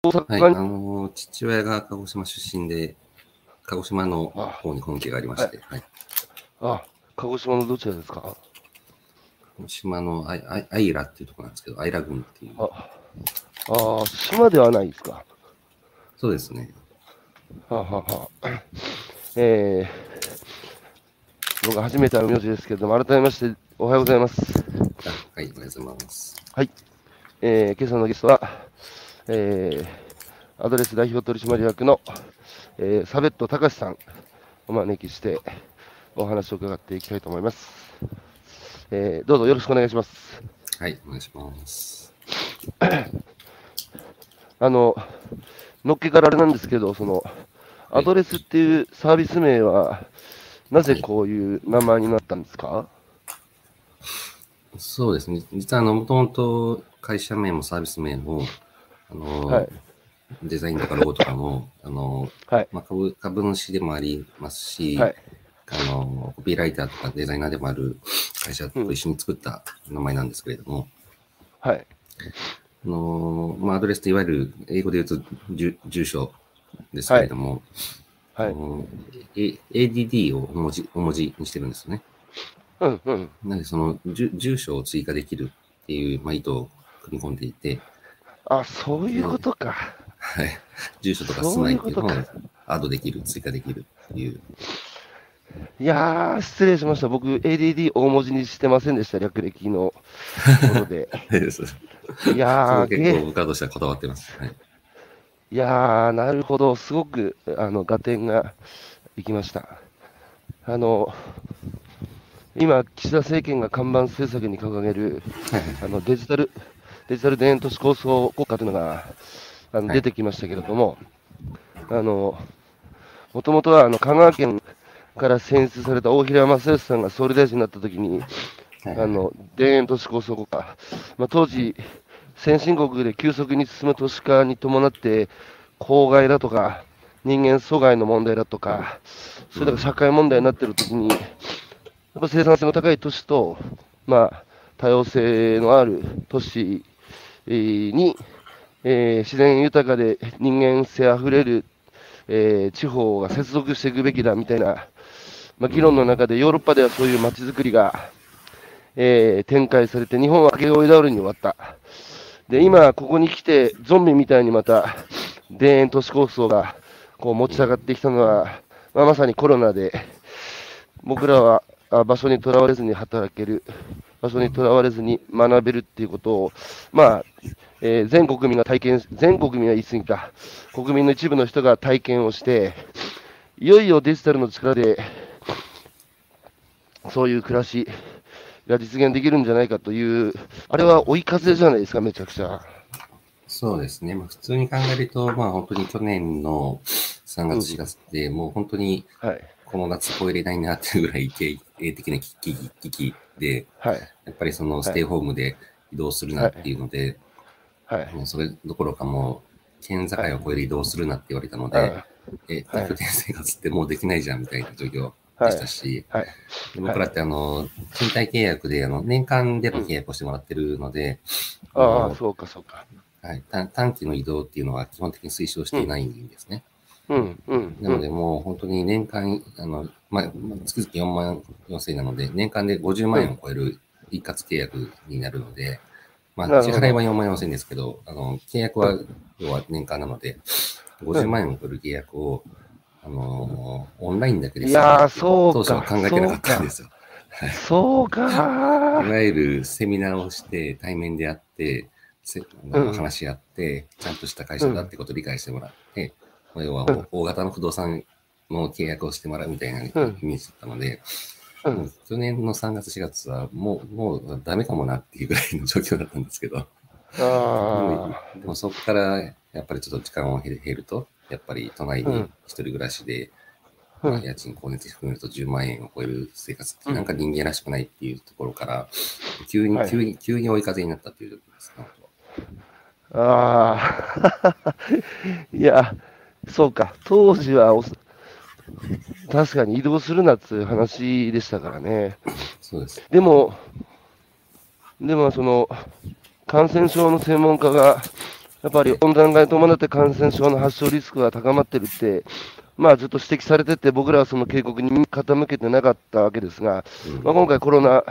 はい、父親が鹿児島出身で、鹿児島の方に本家がありまして、はい、鹿児島のどちらですか？鹿児島のアイラっていうところなんですけど、アイラ郡っていう。島ではないですか？そうですね。僕、初めての名字ですけれども、改めまして、おはようございます。はい、おはようございます。はい、今朝のゲストは、アドレス代表取締役の、サベット隆さんをお招きしてお話を伺っていきたいと思います。どうぞよろしくお願いします。はい、お願いします。のっけからあれなんですけど、そのアドレスっていうサービス名は、なぜこういう名前になったんですか？はい、そうですね、実はもともと会社名もサービス名も、はい、デザインとかロゴとかもはいまあ、株主でもありますし、はい、コピーライターとかデザイナーでもある会社と一緒に作った名前なんですけれども、はいまあ、アドレスっていわゆる英語で言うと住所ですけれども、はいはいADD を大文字にしてるんですよね。うんうん、なのでその住所を追加できるっていう、まあ、意図を組み込んでいて。そういうことか。はい。住所とか住まいっていうのをアドできる、追加できるっていう。いやー、失礼しました。僕、ADD 大文字にしてませんでした、略歴のことで。いやー、結構僕としてはこだわってます。はい、いやー、なるほど。すごく、合点がいきました。今、岸田政権が看板政策に掲げる、デジタル田園都市構想国家というのが出てきましたけれども、もともとは香川県から選出された大平正芳さんが総理大臣になったときに、田園都市構想国家、まあ、当時、先進国で急速に進む都市化に伴って、公害だとか、人間阻害の問題だとか、それだから社会問題になっているときに、やっぱ生産性の高い都市と、まあ、多様性のある都市に、自然豊かで人間性あふれる、地方が接続していくべきだみたいな、まあ、議論の中でヨーロッパではそういう街づくりが、展開されて日本は駆け追い倒れに終わった。で、今ここに来てゾンビみたいにまた田園都市構想がこう持ち上がってきたのは、まあ、まさにコロナで僕らは場所にとらわれずに働ける。場所にとらわれずに学べるっていうことを、まあ、全国民は言い過ぎた、国民の一部の人が体験をして、いよいよデジタルの力で、そういう暮らしが実現できるんじゃないかという、あれは追い風じゃないですか、めちゃくちゃ。そうですね、まあ、普通に考えると、まあ、本当に去年の3月、4月って、もう本当に、この夏超えれないなっていうぐらい経営的な危機で、はい、やっぱりそのステイホームで移動するなっていうので、もうそれどころかもう県境を越えて移動するなって言われたので、拠点生活ってもうできないじゃんみたいな状況でしたし、僕らって賃貸契約で年間での契約をしてもらってるので、そうかそうか、はい、短期の移動っていうのは基本的に推奨していないんですね。なので、もう本当に年間、まあ、月々4万4000円なので、年間で50万円を超える一括契約になるので、まあ、支払いは4万4000円ですけど、契約は要は年間なので、50万円を超える契約を、オンラインだけですね。当初は考えてなかったんですよ。そうか。いわゆるセミナーをして、対面であって、話し合って、ちゃんとした会社だってことを理解してもらって、要は大型の不動産の契約をしてもらうみたいなイメージだったので、去年の3月、4月はもうダメかもなっていうぐらいの状況だったんですけど、でもそこからやっぱりちょっと時間を減ると、やっぱり都内に一人暮らしで、まあ、家賃、光熱費含めると10万円を超える生活って、なんか人間らしくないっていうところから、急に追い風になったという状況ですね。いや。そうか、当時は確かに移動するなっていう話でしたからね。そうです。でもその感染症の専門家がやっぱり温暖化に伴って感染症の発症リスクが高まってるって、まあ、ずっと指摘されてて、僕らはその警告に傾けてなかったわけですが、まあ、今回コロナ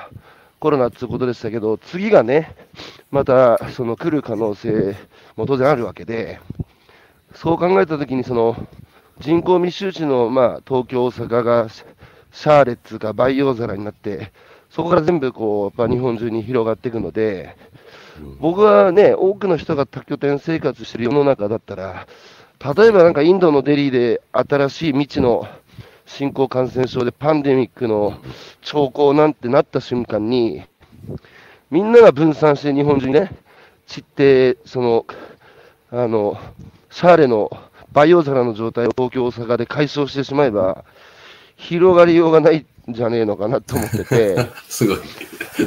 ということでしたけど、次がね、またその来る可能性も当然あるわけで、そう考えたときに、その人口密集地のまあ東京、大阪がシャーレッツか培養皿になって、そこから全部こうやっぱ日本中に広がっていくので、僕はね、多くの人が多拠点生活してる世の中だったら、例えばなんかインドのデリーで新しい未知の新興感染症でパンデミックの兆候なんてなった瞬間に、みんなが分散して日本中にね、散って、その、シャーレの培養皿の状態を東京、大阪で解消してしまえば、広がりようがないんじゃねえのかなと思ってて。すごい、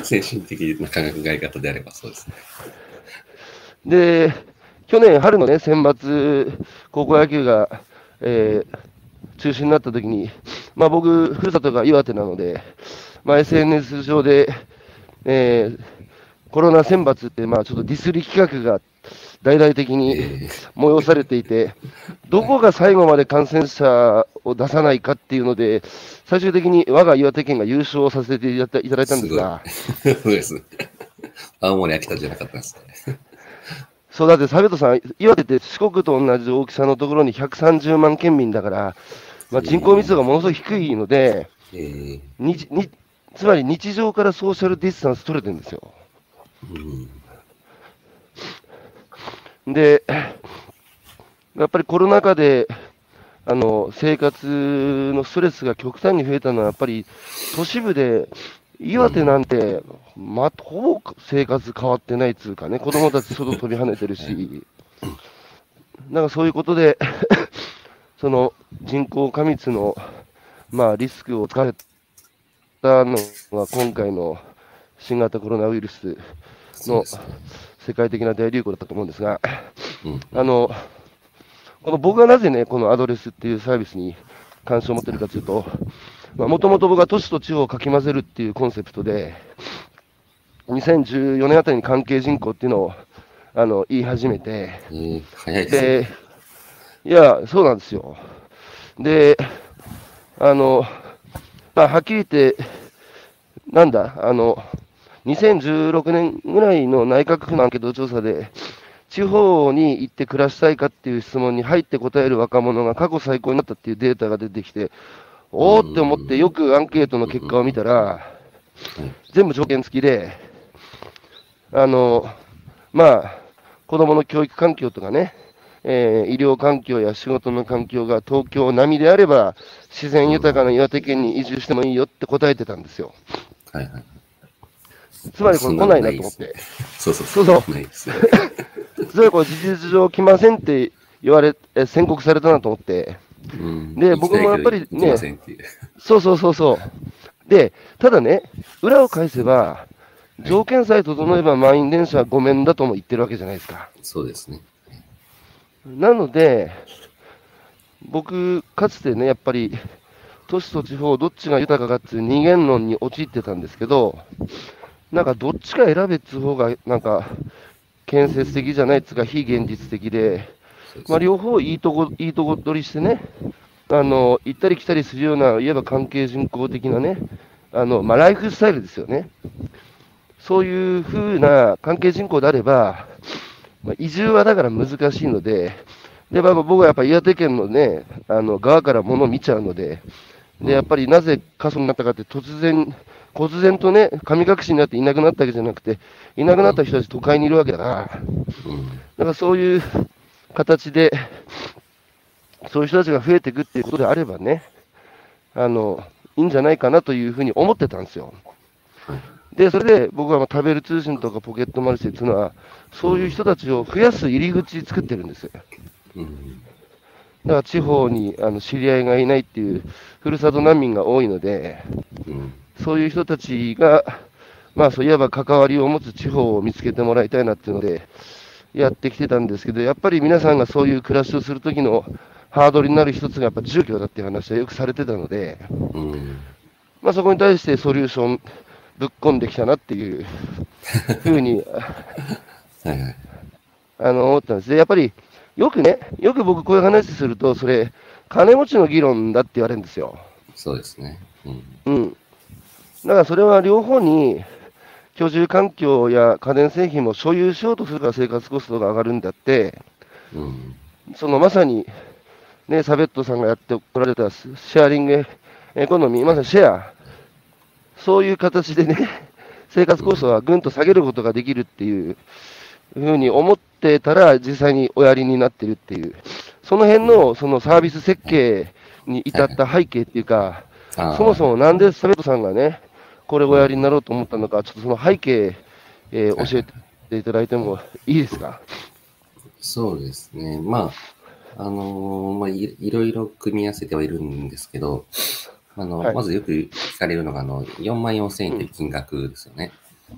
精神的な考え方であればそうですね。で、去年春のね、選抜高校野球が、中止になったときに、まあ、僕、ふるさとが岩手なので、まあ、SNS 上で、コロナ選抜って、まあ、ちょっとディスり企画が大々的に催されていて、どこが最後まで感染者を出さないかっていうので、最終的に我が岩手県が優勝させていただいたんですが、そうです。青森、秋田じゃなかったんですね。そうだって、サベトさん、岩手って四国と同じ大きさのところに130万県民だから、まあ、人口密度がものすごい低いので、つまり日常からソーシャルディスタンス取れてるんですよ。で、やっぱりコロナ禍で生活のストレスが極端に増えたのは、やっぱり都市部で、岩手なんて、ま、ほぼ生活変わってないっていうかね、子供たち外飛び跳ねてるし、なんかそういうことでその人口過密の、まあ、リスクを突かれたのが今回の新型コロナウイルスの世界的な大流行だったと思うんですが、僕がなぜね、このアドレスっていうサービスに関心を持ってるかというと、もともと僕は都市と地方をかき混ぜるっていうコンセプトで、2014年あたりに関係人口っていうのを言い始めて、早いですね。いや、そうなんですよ。で、まあ、はっきり言って、なんだ、2016年ぐらいの内閣府のアンケート調査で、地方に行って暮らしたいかっていう質問に入って答える若者が過去最高になったっていうデータが出てきて、おーって思ってよくアンケートの結果を見たら、全部条件付きで、まあ、子供の教育環境とかね、医療環境や仕事の環境が東京並みであれば、自然豊かな岩手県に移住してもいいよって答えてたんですよ。はいはい。つまりこれ来ないなと思って。そう。つまりこれ事実上来ませんって宣告されたなと思って。で、僕もやっぱりね、そう。で、ただね、裏を返せば、条件さえ整えば満員電車はごめんだとも言ってるわけじゃないですか。そうですね。なので、僕、かつてね、やっぱり、都市と地方、どっちが豊かかっていう二元論に陥ってたんですけど、なんかどっちか選べっつう方が、なんか、建設的じゃないっつうか、非現実的で、まあ、両方いいとこ取りしてね、行ったり来たりするような、いわば関係人口的なね、まあ、ライフスタイルですよね。そういうふうな関係人口であれば、まあ、移住はだから難しいので、で、まあ、僕はやっぱり岩手県のね、側から物を見ちゃうので、で、やっぱりなぜ過疎になったかって突然とね、神隠しになっていなくなったわけじゃなくて、いなくなった人たち都会にいるわけだから、だからそういう形で、そういう人たちが増えていくっていうことであればね、いいんじゃないかなというふうに思ってたんですよ。で、それで僕はまあ食べる通信とかポケットマルシェっていうのは、そういう人たちを増やす入り口作ってるんですよ。だから地方に知り合いがいないっていう、ふるさと難民が多いので、そういう人たちが、まあ、そういわば関わりを持つ地方を見つけてもらいたいなっていうので、やってきてたんですけど、やっぱり皆さんがそういう暮らしをするときのハードルになる一つが、やっぱ住居だっていう話はよくされてたので、まあ、そこに対してソリューションぶっ込んできたなっていうふうに思ったんです。で、やっぱりよくね、よく僕こういう話すると、それ、金持ちの議論だって言われるんですよ。そうですね。うん。だからそれは両方に、居住環境や家電製品も所有しようとするから生活コストが上がるんだって、うん、そのまさに、ね、サベットさんがやってこられたシェアリングエコノミー、まさにシェア、そういう形でね、生活コストはぐんと下げることができるっていうふうに思ってたら、実際におやりになってるっていう、その辺のそのサービス設計に至った背景っていうか、そもそもなんでサベットさんがね、これをおやりになろうと思ったのか、ちょっとその背景、教えていただいてもいいですか。そうですね、まあいろいろ組み合わせてはいるんですけど、はい、まずよく聞かれるのが4万4000円という金額ですよね。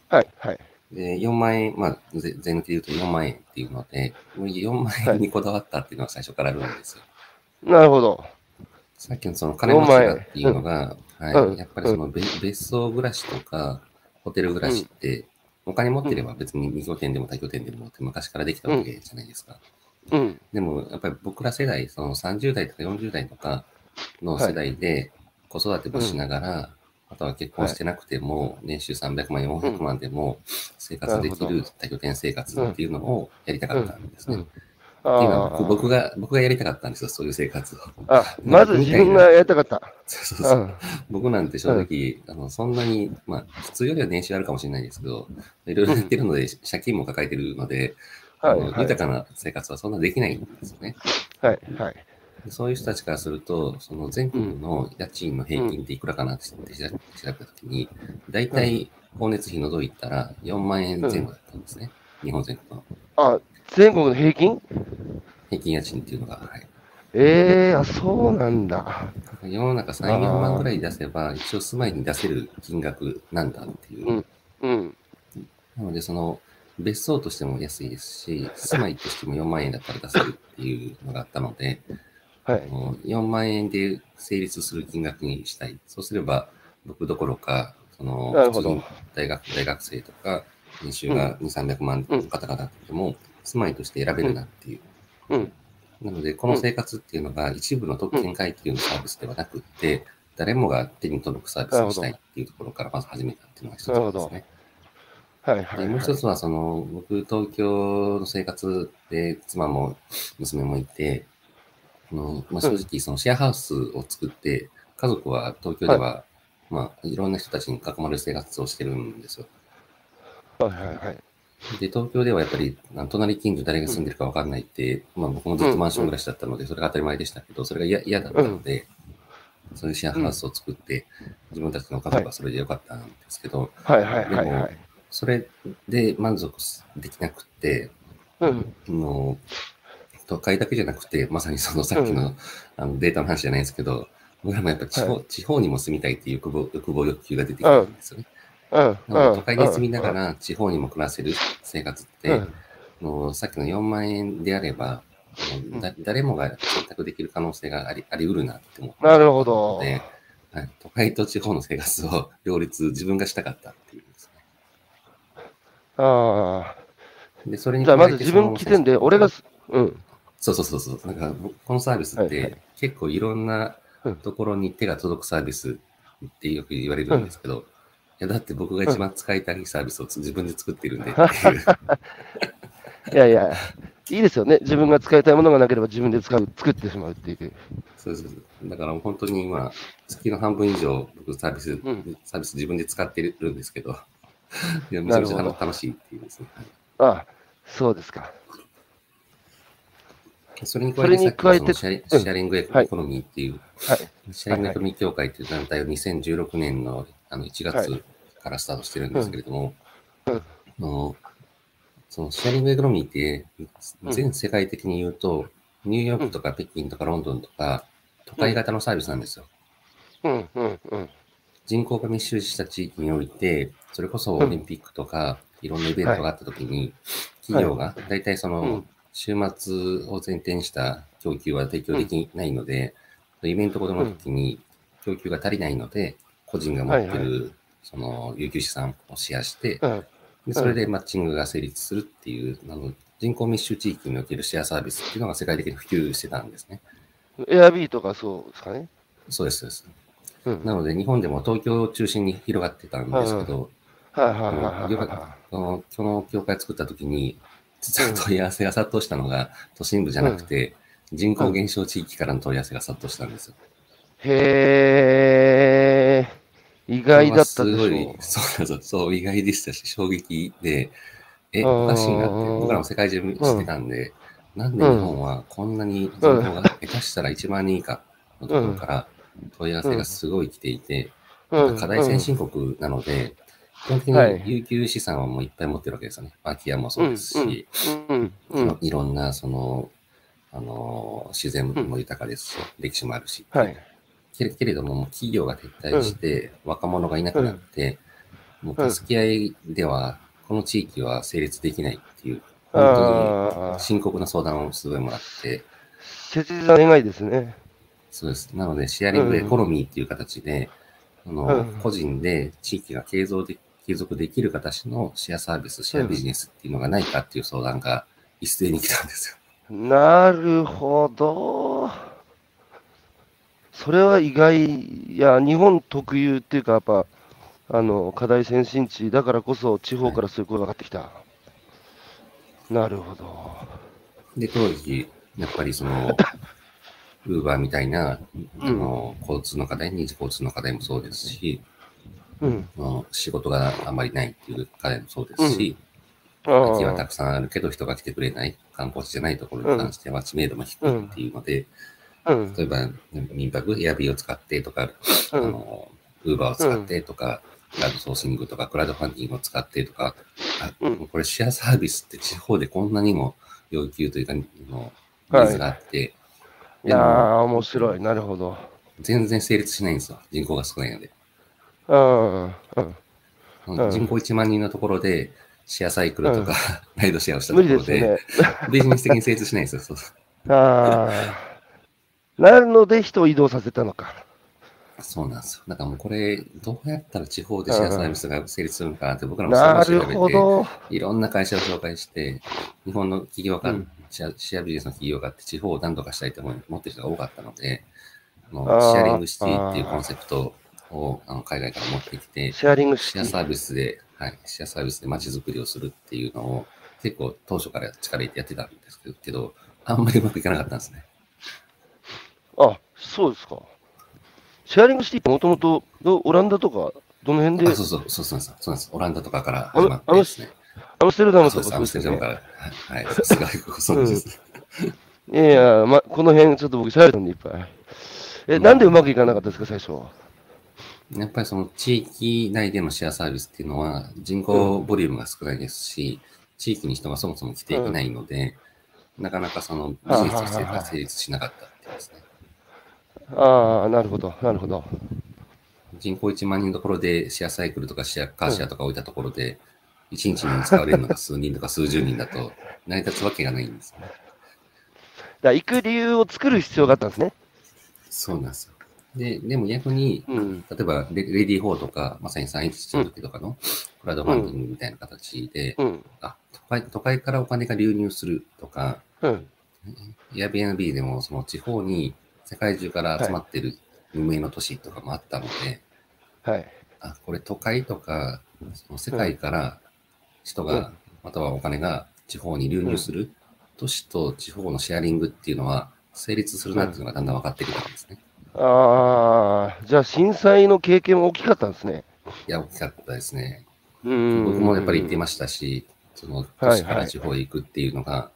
はいはい。で、4万円、まあ、前提で言うと4万円っていうので、4万円にこだわったっていうのは最初からあるんですよ。はい、なるほど。さっきのその金持ちだっていうのが、はい、やっぱりその別荘暮らしとかホテル暮らしって、お金持ってれば別に2拠点でも他拠点でもって昔からできたわけじゃないですか。でもやっぱり僕ら世代、その30代とか40代とかの世代で子育てもしながら、あとは結婚してなくても年収300万、400万でも生活できる他拠点生活っていうのをやりたかったんですね。僕がやりたかったんですよ、そういう生活を。まず自分がやりたかった。そうそう。僕なんて正直、そんなに、まあ、普通よりは年収あるかもしれないですけど、いろいろやってるので、借金も抱えてるので、豊かな生活はそんなできないんですよね。はい。そういう人たちからすると、その全国の家賃の平均っていくらかなって調べたときに、大体、光熱費除いたら4万円前後だったんですね。日本全国の。全国の平均家賃っていうのが、はい。そうなんだ。世の中3、4万くらい出せば、一応住まいに出せる金額なんだっていう。なので、その、別荘としても安いですし、住まいとしても4万円だったら出せるっていうのがあったので、4万円で成立する金額にしたい。そうすれば、僕どころか、その、大学生とか、年収が2、300万の方々でも、住まいとして選べるなっていう。なので、この生活っていうのが一部の特権階級のサービスではなくって、誰もが手に届くサービスをしたいっていうところからまず始めたっていうのが一つですね。もう一つは、その、僕、東京の生活で妻も娘もいて、正直、そのシェアハウスを作って、家族は東京では、いろんな人たちに囲まれる生活をしてるんですよ。で、東京ではやっぱり、隣近所誰が住んでるか分かんないって、僕もずっとマンション暮らしだったので、それが当たり前でしたけど、それが嫌だったので、そういうシェアハウスを作って、自分たちの家族はそれでよかったんですけど、でも、それで満足できなくて、都会だけじゃなくて、まさにそのさっきのデータの話じゃないですけど、僕らもやっぱり地方にも住みたいっていう欲求が出てきたんですよね。都会に住みながら地方にも暮らせる生活って、さっきの4万円であれば、誰もが選択できる可能性がありうるなって思って。なるほど。都会と地方の生活を両立、自分がしたかったっていうんですね。で、それにじゃあまず自分起点で、俺が、そう。なんか、このサービスって結構いろんなところに手が届くサービスってよく言われるんですけど、だって僕が一番使いたいサービスを自分で作ってるんでっていう。いいですよね。自分が使いたいものがなければ自分で作ってしまうっていう。そう。だから本当に今、月の半分以上、僕サービス自分で使ってるんですけど、めちゃめちゃ楽しいっていうですね。そうですか。それに加えて、シェアリングエコノミーっていう、シェアリングエコノミー協会っていう団体を2016年の1月からスタートしてるんですけれども、そのシェアリングエコノミーって全世界的に言うと、ニューヨークとか北京とかロンドンとか都会型のサービスなんですよ。人口が密集した地域において、それこそオリンピックとかいろんなイベントがあったときに、企業が大体その週末を前提にした供給は提供できないので、イベントごとの時に供給が足りないので、個人が持ってるその有給資産をシェアして、それでマッチングが成立するっていう、人口密集地域におけるシェアサービスっていうのが世界的に普及してたんですね。Airbnb とかそうですかね。そうです、そうです。うん、なので、日本でも東京を中心に広がってたんですけど、この協会作った時に、実は問い合わせが殺到したのが、都心部じゃなくて、人口減少地域からの問い合わせが殺到したんですよ。へー、意外だったでしょ。すごい、そうなんです、そう、意外でしたし、衝撃で、おかしいなって、僕らも世界中知ってたんで、なんで日本はこんなに人口が下手したら1万人以下のところから、問い合わせがすごい来ていて、課題先進国なので、基本的に有給資産はもういっぱい持ってるわけですよね。空き家もそうですし、いろんなその、自然も豊かですし、歴史もあるし。はい、けれども、もう企業が撤退して、若者がいなくなって、もう助け合いでは、この地域は成立できないっていう、本当に深刻な相談をすごいもらって。切実な願いですね。そうです。なので、シェアリングエコノミーっていう形で、個人で地域が継続できる形のシェアサービス、シェアビジネスっていうのがないかっていう相談が一斉に来たんですよ。なるほど。それは意外、いや、日本特有っていうか、やっぱ、課題先進地だからこそ、地方からそういう声が上がってきた。はい、なるほど。で、当時、やっぱりその、ウーバーみたいな、交通の課題、二次交通の課題もそうですし、仕事があんまりないっていう課題もそうですし、空きはたくさんあるけど人が来てくれない、観光地じゃないところに関しては知名度も低いっていうので、例えば民泊、Airbnb を使ってとか、ウーバーを使ってとか、クラウドソーシングとか、クラウドファンディングを使ってとか、これシェアサービスって地方でこんなにも要求というか、ニーズがあって、いやー、面白い。なるほど。全然成立しないんですよ。人口が少ないので。人口1万人のところで、シェアサイクルとか、ライドシェアをしたところで、ビジネス的に成立しないんですよ。なので、人を移動させたのか。そうなんですよ。だからもうこれ、どうやったら地方でシェアサービスが成立するのかなって、僕らも調べて、いろんな会社を紹介して、日本の企業が、シェアビジネスの企業があって、地方を何度かしたいと思ってる人が多かったので、もうシェアリングシティっていうコンセプトを海外から持ってきて、シェアサービスで街づくりをするっていうのを、結構当初から力入れてやってたんですけど、あんまりうまくいかなかったんですね。あ、そうですか。シェアリングシティってもともとオランダとか、どの辺で？そうなんです。オランダとかから始まってですね。アムステルダムとかそうですね。はい、さすがそうです。いや、この辺、ちょっと僕、調べたんでいっぱい。なんでうまくいかなかったですか、最初は。やっぱりその地域内でのシェアサービスっていうのは、人口ボリュームが少ないですし、地域に人がそもそも来ていないので、なかなかそのビジネスとしては成立しなかったってですね。ああ、なるほど、なるほど。人口1万人のところでシェアサイクルとかカーシェアとか置いたところで、1日に使われるのが数人とか数十人だと成り立つわけがないんです、ね、だから行く理由を作る必要があったんですね。そうなんですよ。でも逆に、例えばレディー4とか、まさに311の時とかのクラウドファンディングみたいな形で、都会からお金が流入するとか、Airbnb でもその地方に世界中から集まってる無名の都市とかもあったので、これ都会とかその世界から人が、またはお金が地方に流入する、都市と地方のシェアリングっていうのは成立するなっていうのがだんだん分かってきたんですね。ああ、じゃあ震災の経験も大きかったんですね。いや、大きかったですね。僕もやっぱり行ってましたし、その都市から地方へ行くっていうのが、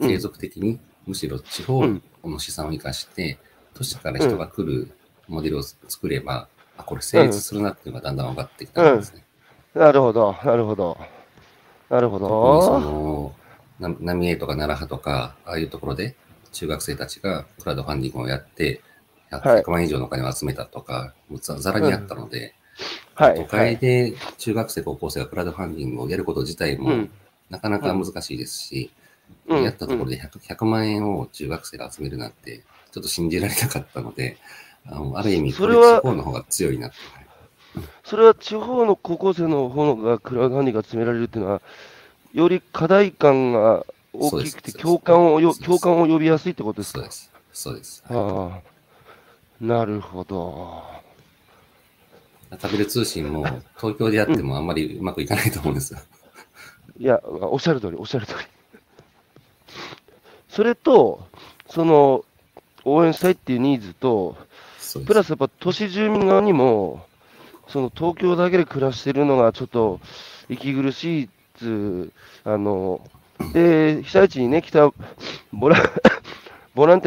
継続的に、むしろ地方の資産を生かして、都市から人が来るモデルを作れば、これ成立するなっていうのがだんだん分かってきたんですね。なるほど、なるほど。なるほど。その、浪江とか楢葉とか、ああいうところで、中学生たちがクラウドファンディングをやって、100万以上のお金を集めたとか、ざらにあったので、都会で中学生、高校生がクラウドファンディングをやること自体も、なかなか難しいですし、やったところで 100万円を中学生が集めるなんて、ちょっと信じられなかったので、ある意味、これ地方の方が強いなって。それは地方の高校生の方がクラウドファンディングが集められるっていうのは、より課題感が大きくて共感を呼びやすいってことですか？そうです。ああ、なるほど。食べる通信も東京でやってもあんまりうまくいかないと思うんですよ。いや、おっしゃる通り。それと、その、応援したいっていうニーズと、プラスやっぱ都市住民側にも、その東京だけで暮らしてるのがちょっと息苦しいっつ、で、被災地にね、来たボランテ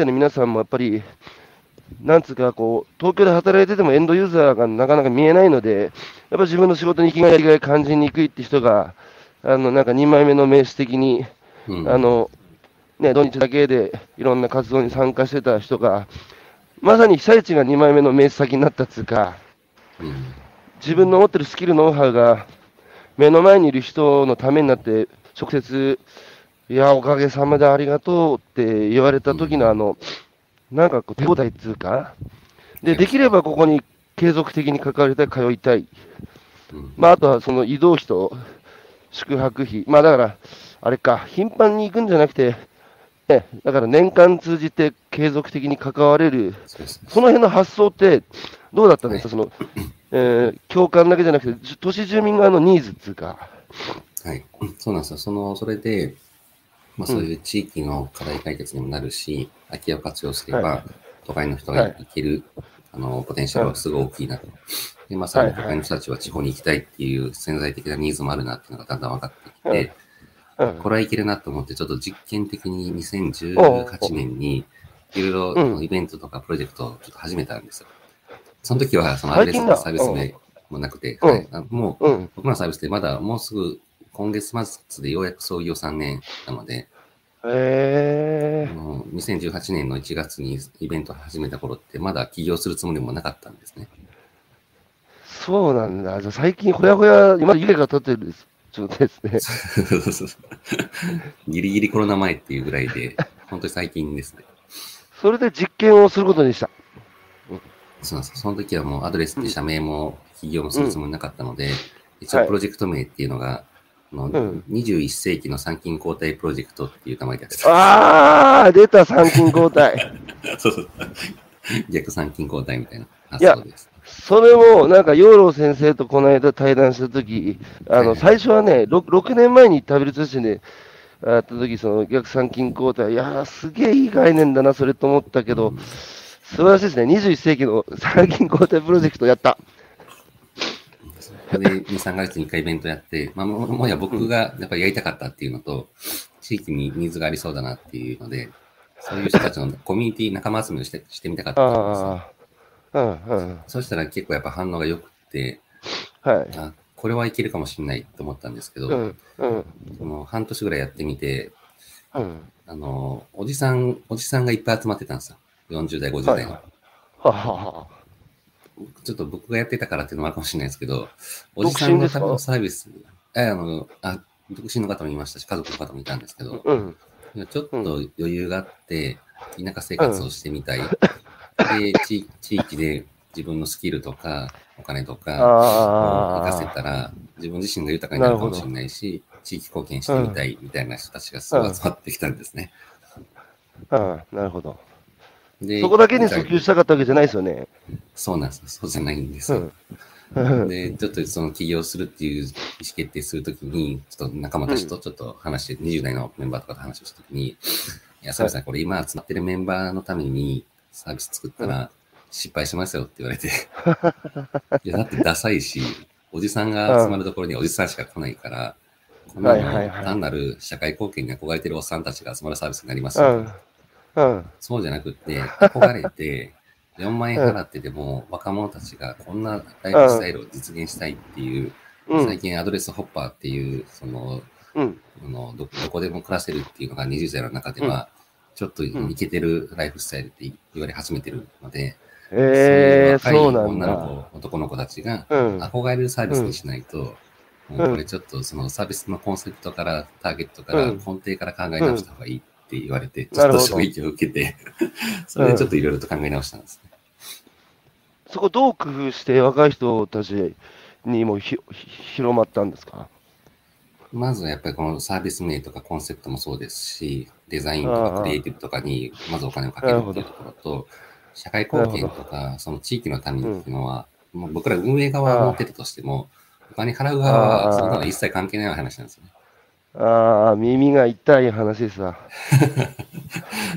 ィアの皆さんもやっぱり、なんつうかこう、東京で働いててもエンドユーザーがなかなか見えないので、やっぱ自分の仕事に生きがいが感じにくいって人が、なんか2枚目の名刺的に、ね、土日だけでいろんな活動に参加してた人が、まさに被災地が2枚目の名刺先になったっつうか、自分の持ってるスキル、ノウハウが目の前にいる人のためになって、直接、いや、おかげさまでありがとうって言われた時のなんかこう手応えっつうか、できればここに継続的に関わりたい、通いたい、あとはその移動費と宿泊費、だから、あれか、頻繁に行くんじゃなくて、ね、だから年間通じて継続的に関われる、その辺の発想って、どうだったんですか、その共感だけじゃなくて、都市住民側のニーズっていうか。はい、そうなんですよ、それで、そういう地域の課題解決にもなるし、空き家を活用すれば、都会の人が行ける、ポテンシャルはすごい大きいなと。で、さらに都会の人たちは地方に行きたいっていう潜在的なニーズもあるなっていうのがだんだん分かってきて、これはいけるなと思って、ちょっと実験的に2018年に、いろいろイベントとかプロジェクトをちょっと始めたんですよ。その時は、アドレスのサービス名もなくて、もう、僕のサービスでまだもうすぐ今月末でようやく創業3年なので、2018年の1月にイベントを始めた頃って、まだ起業するつもりもなかったんですね。そうなんだ。じゃ最近、ほやほや、今まで湯気が立ってる状態ですね。ギリギリコロナ前っていうぐらいで、本当に最近ですね。それで実験をすることでした。その時はもうアドレスって社名も企業もするつもりなかったので、一応プロジェクト名っていうのが、21世紀の参勤交代プロジェクトっていう名前でやってた。ああ、出た、参勤交代。そう。逆参勤交代みたいな発想です。それも、なんか、養老先生とこの間対談した時、最初はね、6年前に食べる通信でやった時、その逆参勤交代、いやー、すげえいい概念だな、それと思ったけど、素晴らしいですね。21世紀の参勤交代プロジェクトやった。それで2、3ヶ月に1回イベントやって、もや僕がやっぱりやりたかったっていうのと、地域にニーズがありそうだなっていうので、そういう人たちのコミュニティ仲間集めをしてみたかったんですよ。そうしたら結構やっぱ反応が良くて、これはいけるかもしれないと思ったんですけど、半年ぐらいやってみて、おじさんがいっぱい集まってたんですよ。40代、50代の。ちょっと僕がやってたからっていうのもあるかもしれないですけど、おじさんのためのサービス、独身の方もいましたし、家族の方もいたんですけど、ちょっと余裕があって、田舎生活をしてみたい。で、地域で自分のスキルとか、お金とか、活かせたら、自分自身が豊かになるかもしれないし、地域貢献してみたいみたいな人たちがすごい集まってきたんですね。なるほど。そこだけに訴求したかったわけじゃないですよね。そうなんです。そうじゃないんですよ。で、ちょっとその起業するっていう意思決定するときに、ちょっと仲間たちとちょっと話して、20代のメンバーとかと話をしたときに、いや、サービスさん、これ今集まってるメンバーのためにサービス作ったら失敗しますよって言われて。いや、だってダサいし、おじさんが集まるところにおじさんしか来ないから、この単なる社会貢献に憧れてるおっさんたちが集まるサービスになりますよ。そうじゃなくて、憧れて、4万円払ってでも、若者たちがこんなライフスタイルを実現したいっていう、最近アドレスホッパーっていう、どこでも暮らせるっていうのが20代の中では、ちょっとイケてるライフスタイルって言われ始めてるので、そうなんだ。女の子、男の子たちが憧れるサービスにしないと、これちょっとそのサービスのコンセプトから、ターゲットから、根底から考え直した方がいい。って言われて、ちょっと衝撃を受けて、それでちょっといろいろと考え直したんですね。そこどう工夫して若い人たちにも広まったんですか？まずはやっぱりこのサービス名とかコンセプトもそうですし、デザインとかクリエイティブとかにまずお金をかけるっていうところと、社会貢献とかその地域のためにっていうのは、もう僕ら運営側を持ってたとしても、お金払う側はそんなの一切関係ない話なんですよね。ああ、耳が痛い話ですわ。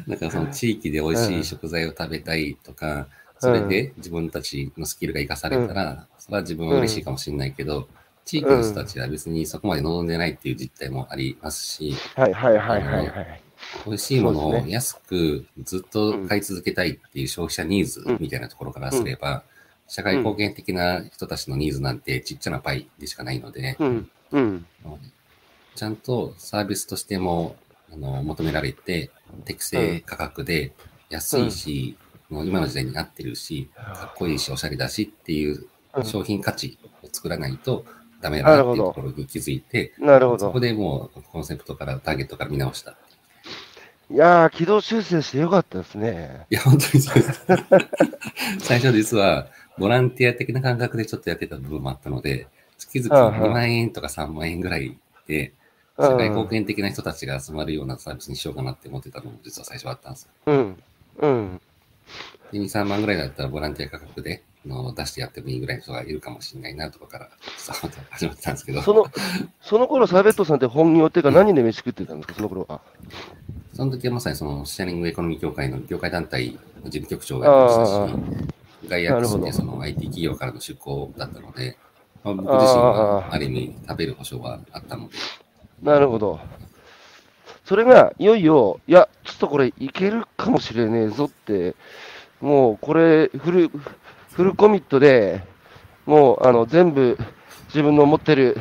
だからその地域で美味しい食材を食べたいとか、それで自分たちのスキルが生かされたら、それは自分は嬉しいかもしれないけど、地域の人たちは別にそこまで望んでないっていう実態もありますし、美味しいものを安くずっと買い続けたいっていう消費者ニーズみたいなところからすれば、社会貢献的な人たちのニーズなんてちっちゃなパイでしかないので、ちゃんとサービスとしても求められて、適正価格で安いし、もう今の時代になってるし、かっこいいし、おしゃれだしっていう商品価値を作らないとダメだなっていうところに気づいて、そこでもうコンセプトからターゲットから見直した。いやー、軌道修正してよかったですね。いや、本当にそうです。最初実はボランティア的な感覚でちょっとやってた部分もあったので、月々2万円とか3万円ぐらいで、社会貢献的な人たちが集まるようなサービスにしようかなって思ってたのも実は最初はあったんですよ。で、2、3万ぐらいだったらボランティア価格で出してやってもいいぐらいの人がいるかもしれないなとかから始まってたんですけど。その頃、サーベットさんって本業っていうか何で飯食ってたんですか、その頃は。その時はまさにそのシェアリングエコノミー協会の業界団体の事務局長がやってましたし、外役してその IT 企業からの出向だったので、まあ、僕自身はある意味食べる保証はあったので。なるほど。それがいよいよ、いや、ちょっとこれいけるかもしれねえぞって、もうこれフルコミットで、もう全部自分の持ってる、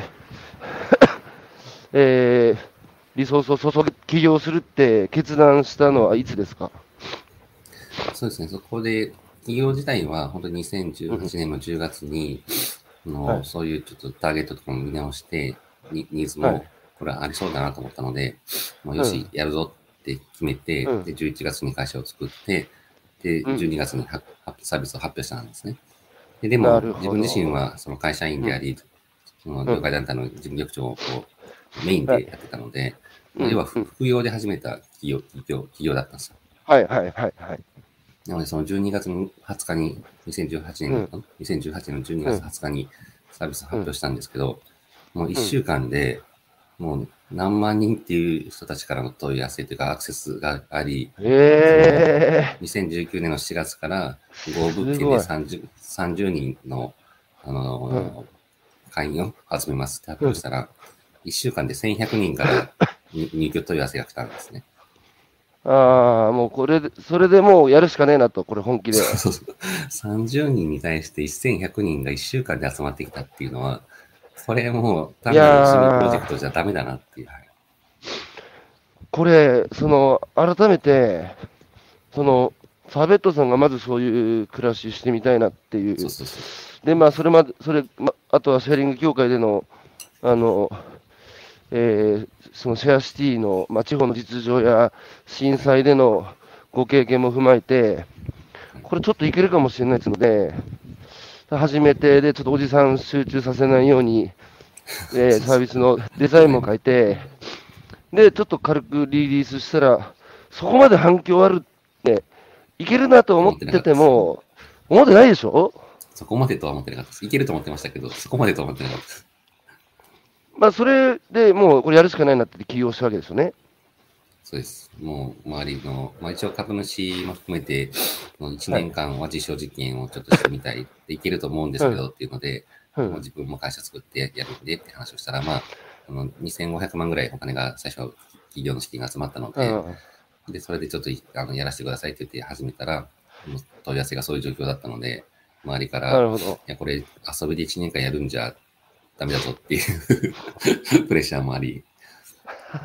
リソースを注ぎ起業するって決断したのはいつですか？そうですね、そこで起業自体は本当に2018年の10月に、はい、そういうちょっとターゲットとかも見直して、ニーズもこれはありそうだなと思ったので、はい、よし、やるぞって決めて、で、11月に会社を作って、で、12月にサービスを発表したんですね。でも、自分自身はその会社員であり、その業界団体の事務局長をこうメインでやってたので、要は副業で始めた企業だったんですよ。なので、その12月の20日に、2018年の12月20日にサービスを発表したんですけど、もう1週間で、もう何万人っていう人たちからの問い合わせというかアクセスがあり、2019年の4月から合物件で 30人の、会員を集めますって発表したら、1週間で1100人から入居問い合わせが来たんですね。ああ、もうこれ、それでもうやるしかねえなと、これ本気で。30人に対して1100人が1週間で集まってきたっていうのは、これもう、単なる市民プロジェクトじゃダメだなっていう。これ、改めて、サーベットさんがまずそういう暮らししてみたいなっていう。で、まあ、あとはシェアリング協会での、そのシェアシティの、まあ、地方の実情や震災でのご経験も踏まえて、これちょっといけるかもしれないですので、初めてでちょっとおじさん集中させないように、サービスのデザインも変えて、で、ちょっと軽くリリースしたら、そこまで反響あるって、いけるなと思ってても、思ってないでしょ？そこまでとは思ってなかったです。いけると思ってましたけど、そこまでとは思ってなかったです。まあ、それでもうこれやるしかないなって起業したわけですよね。そうです。もう周りの、まあ、一応株主も含めて、1年間は実証実験をちょっとしてみたい、でいけると思うんですけどっていうので、もう自分も会社作ってやるんでって話をしたら、まあ、2500万ぐらいお金が最初は企業の資金が集まったので、でそれでちょっとやらせてくださいって言って始めたら、問い合わせがそういう状況だったので、周りから、いやこれ遊びで1年間やるんじゃダメだぞっていうプレッシャーもあり、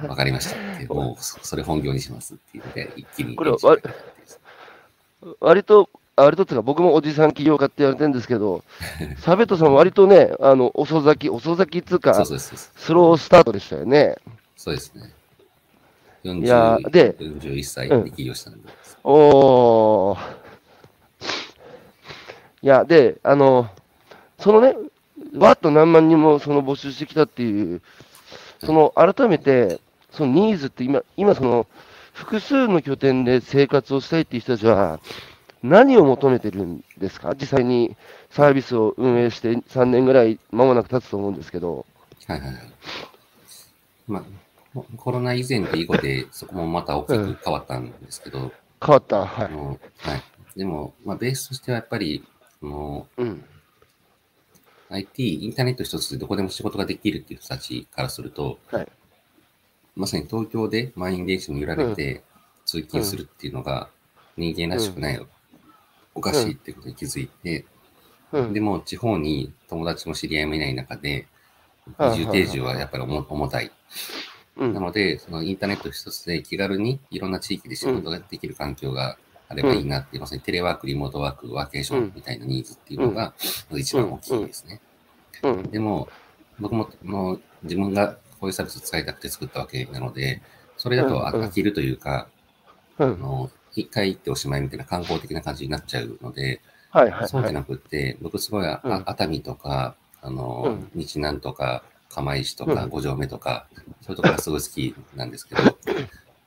わかりましたって、もうそれ本業にしますっていうので、一気に。これ割とっていうか、僕もおじさん起業家って言われてるんですけど、サベットさんは割とね、遅咲きっていうか、スロースタートでしたよね。そうですね。41歳で起業したんです。おー。いや、で、そのね、わっと何万人も募集してきたっていう、その改めて、そのニーズって今その複数の拠点で生活をしたいっていう人たちは、何を求めてるんですか？実際にサービスを運営して3年ぐらい間もなく経つと思うんですけど。はいはいはい。まあ、コロナ以前と以後でそこもまた大きく変わったんですけど。うん、変わった、はい。はい、でも、まあ、ベースとしてはやっぱり、うん、IT、インターネット一つでどこでも仕事ができるっていう人たちからすると、はい、まさに東京で満員電車に揺られて通勤するっていうのが人間らしくない、うん、おかしいってことに気づいて、うん、でも地方に友達も知り合いもいない中で、移住定住はやっぱり重たい。うん、なので、そのインターネット一つで気軽にいろんな地域で仕事ができる環境があればいいなって、うん、まさにテレワーク、リモートワーク、ワーケーションみたいなニーズっていうのが一番大きいですね。うんうん、でも、僕も自分がこういうサービスを使いたくて作ったわけなので、それだと飽きるというか、一回行っておしまいみたいな観光的な感じになっちゃうので、はいはいはい、そうじゃなくって、僕すごい、うん、熱海とか、日南とか、釜石とか五条目とか、うん、そういうところがすごい好きなんですけど、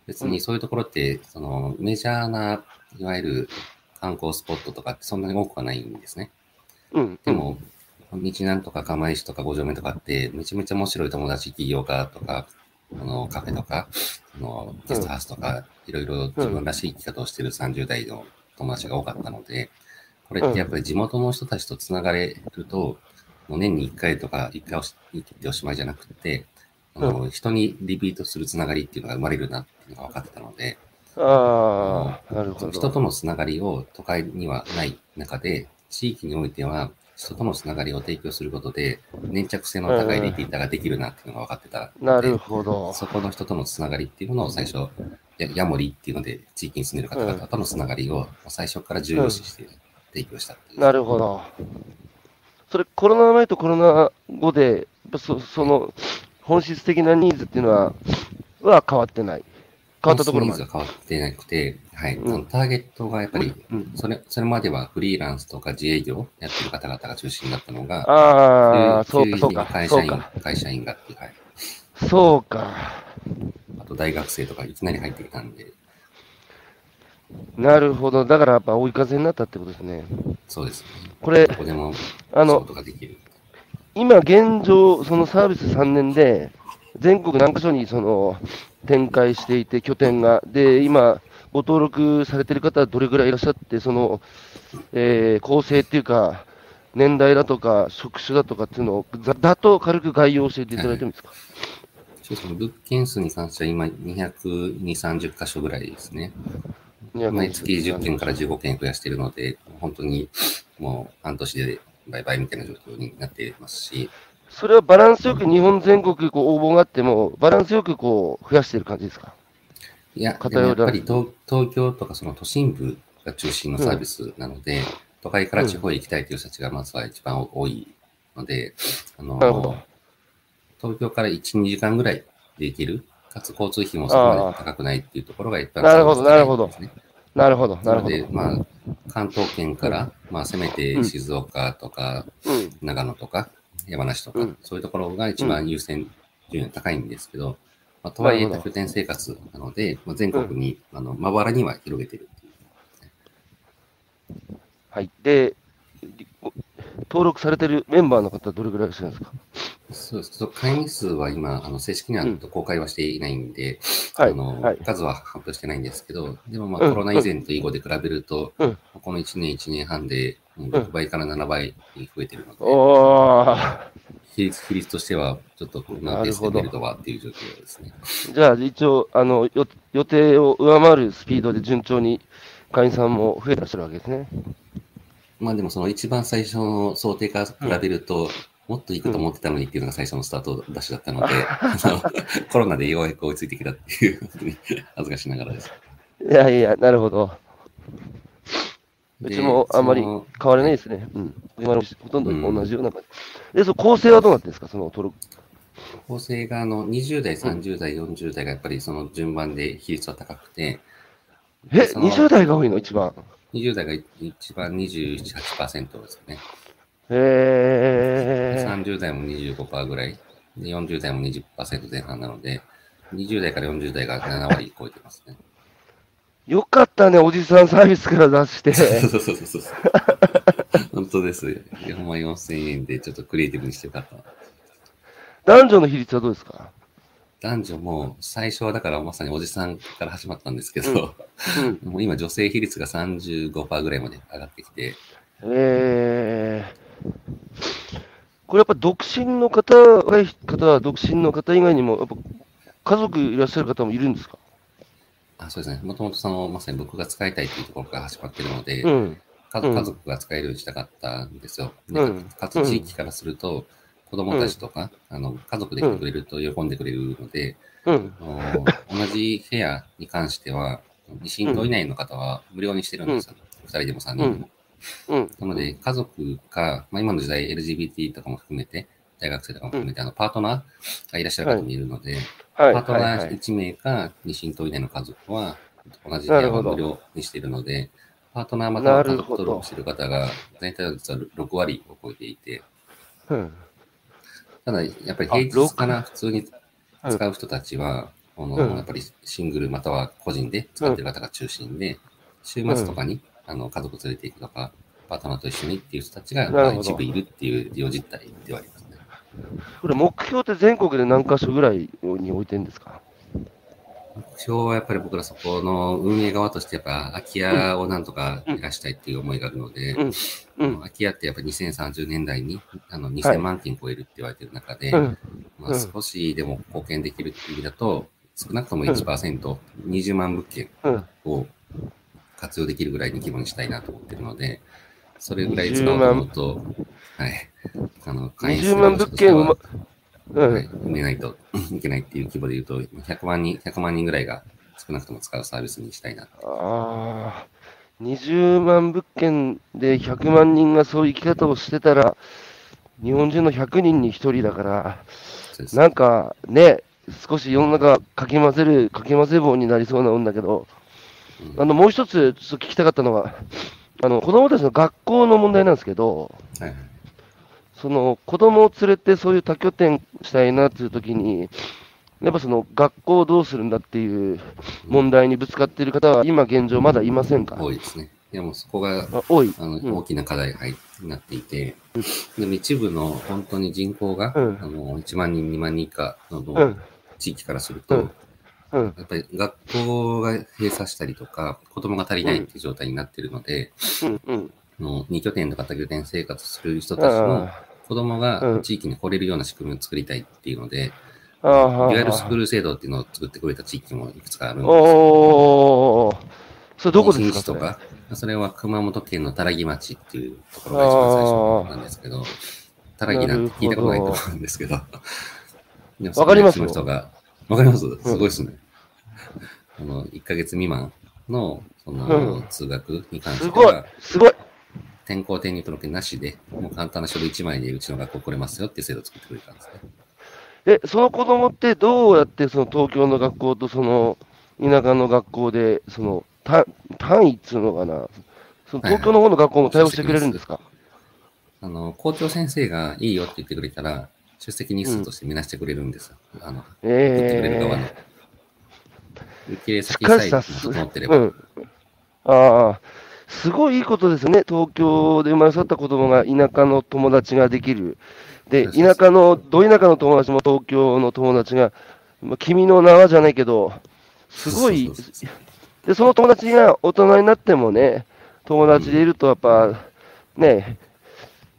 別にそういうところって、そのメジャーな、いわゆる観光スポットとかってそんなに多くはないんですね。うん、でも、日南とか釜石とか五条目とかって、めちゃめちゃ面白い友達、起業家とか、カフェとか、ゲストハウスとか、いろいろ自分らしい生き方をしている30代の友達が多かったので、これってやっぱり地元の人たちとつながれると、年に1回とか1回行っておしまいじゃなくて、人にリピートするつながりっていうのが生まれるなっていうのが分かってたので、なるほど。人とのつながりを都会にはない中で、地域においては人とのつながりを提供することで、粘着性の高いリピーターができるなっていうのが分かってたので、なるほど。そこの人とのつながりっていうものを最初、ヤモリっていうので、地域に住んでる方々とのつながりを最初から重要視して提供したっていう。なるほど。それコロナ前とコロナ後で、その本質的なニーズっていうのは変わってない。変わったところも。ニーズは変わってなくて、はい。うん、ターゲットがやっぱり、うん、それまではフリーランスとか自営業やってる方々が中心だったのが、そうか。会社員がっていう、はい。そうか。あと大学生とかいきなり入ってきたんで。なるほど。だからやっぱ追い風になったってことですね。そうです、ね。これ、でもできる今現状、そのサービス3年で、全国何か所にその展開していて、拠点が。で、今、ご登録されている方はどれぐらいいらっしゃって、その、構成っていうか、年代だとか、職種だとかっていうのを、だと軽く概要を教えていただいてもいいですか？はいはい、そうですね。物件数に関しては今、220、30箇所ぐらいですね。毎月10件から15件増やしているので、本当にもう半年で売買みたいな状況になっていますし、それはバランスよく日本全国こう応募があっても、バランスよくこう増やしている感じですか？いや、やっぱり東京とかその都心部が中心のサービスなので、うん、都会から地方へ行きたいという人たちがまずは一番多いので、なるほど。東京から1、2時間ぐらいで行ける。かつ交通費もそこまで高くないっていうところが一般的ですね。なるほど。なので、まあ、関東圏から、まあ、せめて静岡とか、長野とか、山梨とか、そういうところが一番優先順位が高いんですけど、まあ、とはいえ多拠点生活なので、まあ、全国に、まばらには広げてるっていう。はい。で、登録されてるメンバーの方はどれぐらいいらっしゃるんですか？そうです。会員数は今、正式には公開はしていないんで、数は発表してないんですけど、でも、まあ、コロナ以前と以後で比べると、この1年、1年半で6倍から7倍増えてるので、比率としては、ちょっとこんなペースで見るとはっていう状況ですね。じゃあ、一応予定を上回るスピードで順調に会員さんも増えてらっしゃるわけですね。まあ、でも、その一番最初の想定から比べると、もっといくと思ってたのにっていうのが最初のスタートダッシュだったので、コロナでようやく追いついてきたっていう、恥ずかしながらです。いやいや、なるほど。うちもあんまり変わらないですね。今のほとんど同じような感じ。で、構成はどうなってるんですか、その登録。構成が20代、30代、40代がやっぱりその順番で比率は高くて。20代が多いの一番。20代が一番27、8% ですよね。30代も 25% ぐらい、で40代も 20% 前半なので、20代から40代が7割超えてますね。よかったね、おじさんサービスから出して。そうそうそうそう。本当です。ほんま4000円でちょっとクリエイティブにしてよかった。男女の比率はどうですか？男女も最初はだからまさにおじさんから始まったんですけど、もう今女性比率が 35% ぐらいまで上がってきて。これやっぱ独身の方以外にもやっぱ家族いらっしゃる方もいるんですか？あ、そうですね。もともとそのまさに僕が使いたいというところから始まっているので、家族が使えるようにしたかったんですよ。かつ地域からすると、子供たちとか、家族で来てくれると喜んでくれるので、同じ部屋に関しては、2親等以内の方は無料にしてるんですよ。2人でも3人でも。なので、家族か、今の時代 LGBT とかも含めて、大学生とかも含めて、パートナーがいらっしゃる方もいるので、パートナー1名か2親等以内の家族は、同じ部屋を無料にしているので、パートナーまたは家族登録している方が、全体は実は6割を超えていて、ただ、やっぱり平日から普通に使う人たちは、やっぱりシングルまたは個人で使っている方が中心で、週末とかに家族連れていくとか、パートナーと一緒にっていう人たちが一部いるっていう利用実態ではありますね。これ、目標って全国で何か所ぐらいに置いてるんですか？目標はやっぱり僕らそこの運営側としてやっぱ空き家をなんとか減らしたいっていう思いがあるので、空き家ってやっぱり2030年代に2000万件超えるって言われてる中で、少しでも貢献できるっていう意味だと、少なくとも 1%、20万物件を活用できるぐらいの規模にしたいなと思ってるので、それぐらい使おうと思うと、20万物件を埋めないといけないっていう規模でいうと、100万人ぐらいが少なくとも使うサービスにしたいな。ああ、20万物件で100万人がそういう生き方をしてたら、日本人の100人に1人だから、なんかね、少し世の中かき混ぜ棒になりそうなんだけど、もう一つ聞きたかったのは、子供たちの学校の問題なんですけど、その子供を連れてそういう多拠点したいなっていうときに、やっぱその学校をどうするんだっていう問題にぶつかっている方は今現状まだいませんか？多いですね。いや、もうそこが大きな課題になっていて、でも一部の本当に人口が1万人、2万人以下の地域からすると、やっぱり学校が閉鎖したりとか、子供が足りないっていう状態になっているので、2拠点とか多拠点生活する人たちの子供が地域に来れるような仕組みを作りたいっていうので、いわゆるスクール制度っていうのを作ってくれた地域もいくつかあるんですけど、それどこですか？とか、それは熊本県の多良木町っていうところが一番最初なんですけど、多良木なんて聞いたことないと思うんですけど、わかります？わかります？すごいですね。1ヶ月未満の通学に関しては、すごい転校転入届なしで、もう簡単な書類1枚でうちの学校来れますよっていう制度を作ってくれたんですね。その子供ってどうやってその東京の学校とその田舎の学校でその単位っていうのかな、その東京の方の学校も対応してくれるんですか？校長先生がいいよって言ってくれたら、出席日数として見なしてくれるんですよ。言ってくれる側の。受け入れ先さえ整ってれば。すごいいいことですね。東京で生まれ育った子供が田舎の友達ができる。で、ど田舎の友達も東京の友達が、君の名はじゃないけど、すごい。で、その友達が大人になってもね、友達でいるとやっぱ、ね、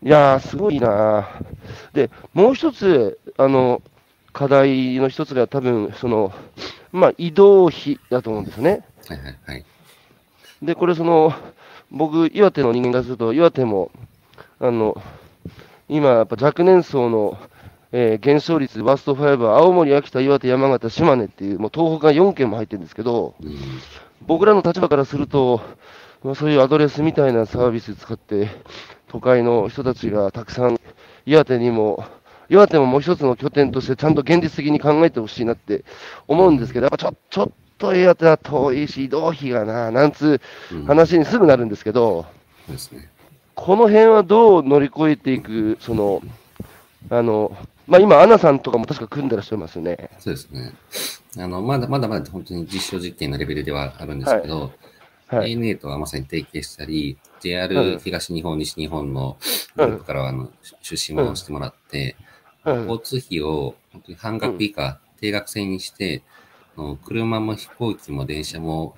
いやー、すごいな。で、もう一つ、課題の一つが多分、移動費だと思うんですね。で、これ僕、岩手の人間からすると、岩手も、今、やっぱ若年層の、減少率ワースト5は、青森、秋田、岩手、山形、島根っていう、もう東北が4県も入ってるんですけど、僕らの立場からすると、そういうアドレスみたいなサービス使って、都会の人たちがたくさん、岩手ももう一つの拠点としてちゃんと現実的に考えてほしいなって思うんですけど、やっぱちょっと岩手は遠いし、移動費がなんつう話にすぐなるんですけど、この辺はどう乗り越えていく、まあ、今、ANAさんとかも確か組んでらっしゃいますよね。そうですね。まだまだ本当に実証実験のレベルではあるんですけど、はいはい、ANA とはまさに提携したり、JR 東日本、西日本のグループからは出資もしてもらって、交通費を本当に半額以下、定額制にして、車も飛行機も電車も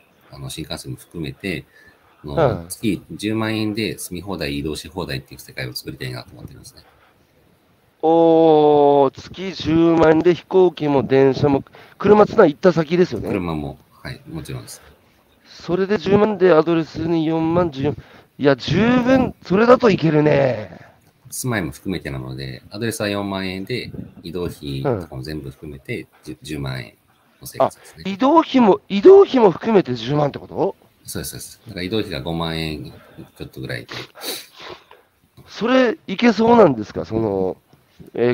新幹線も含めて、月10万円で住み放題、移動し放題っていう世界を作りたいなと思ってますね。月10万円で飛行機も電車も、車つな行った先ですよね。車も、はい、もちろんです。それで10万でアドレスに4万14、いや、十分、それだといけるね。住まいも含めてなので、アドレスは4万円で、移動費とかも全部含めて 10万円の生活ですね。移動費も含めて10万ってこと？そうです、そうです。だから移動費が5万円ちょっとぐらいで。それ、いけそうなんですか？その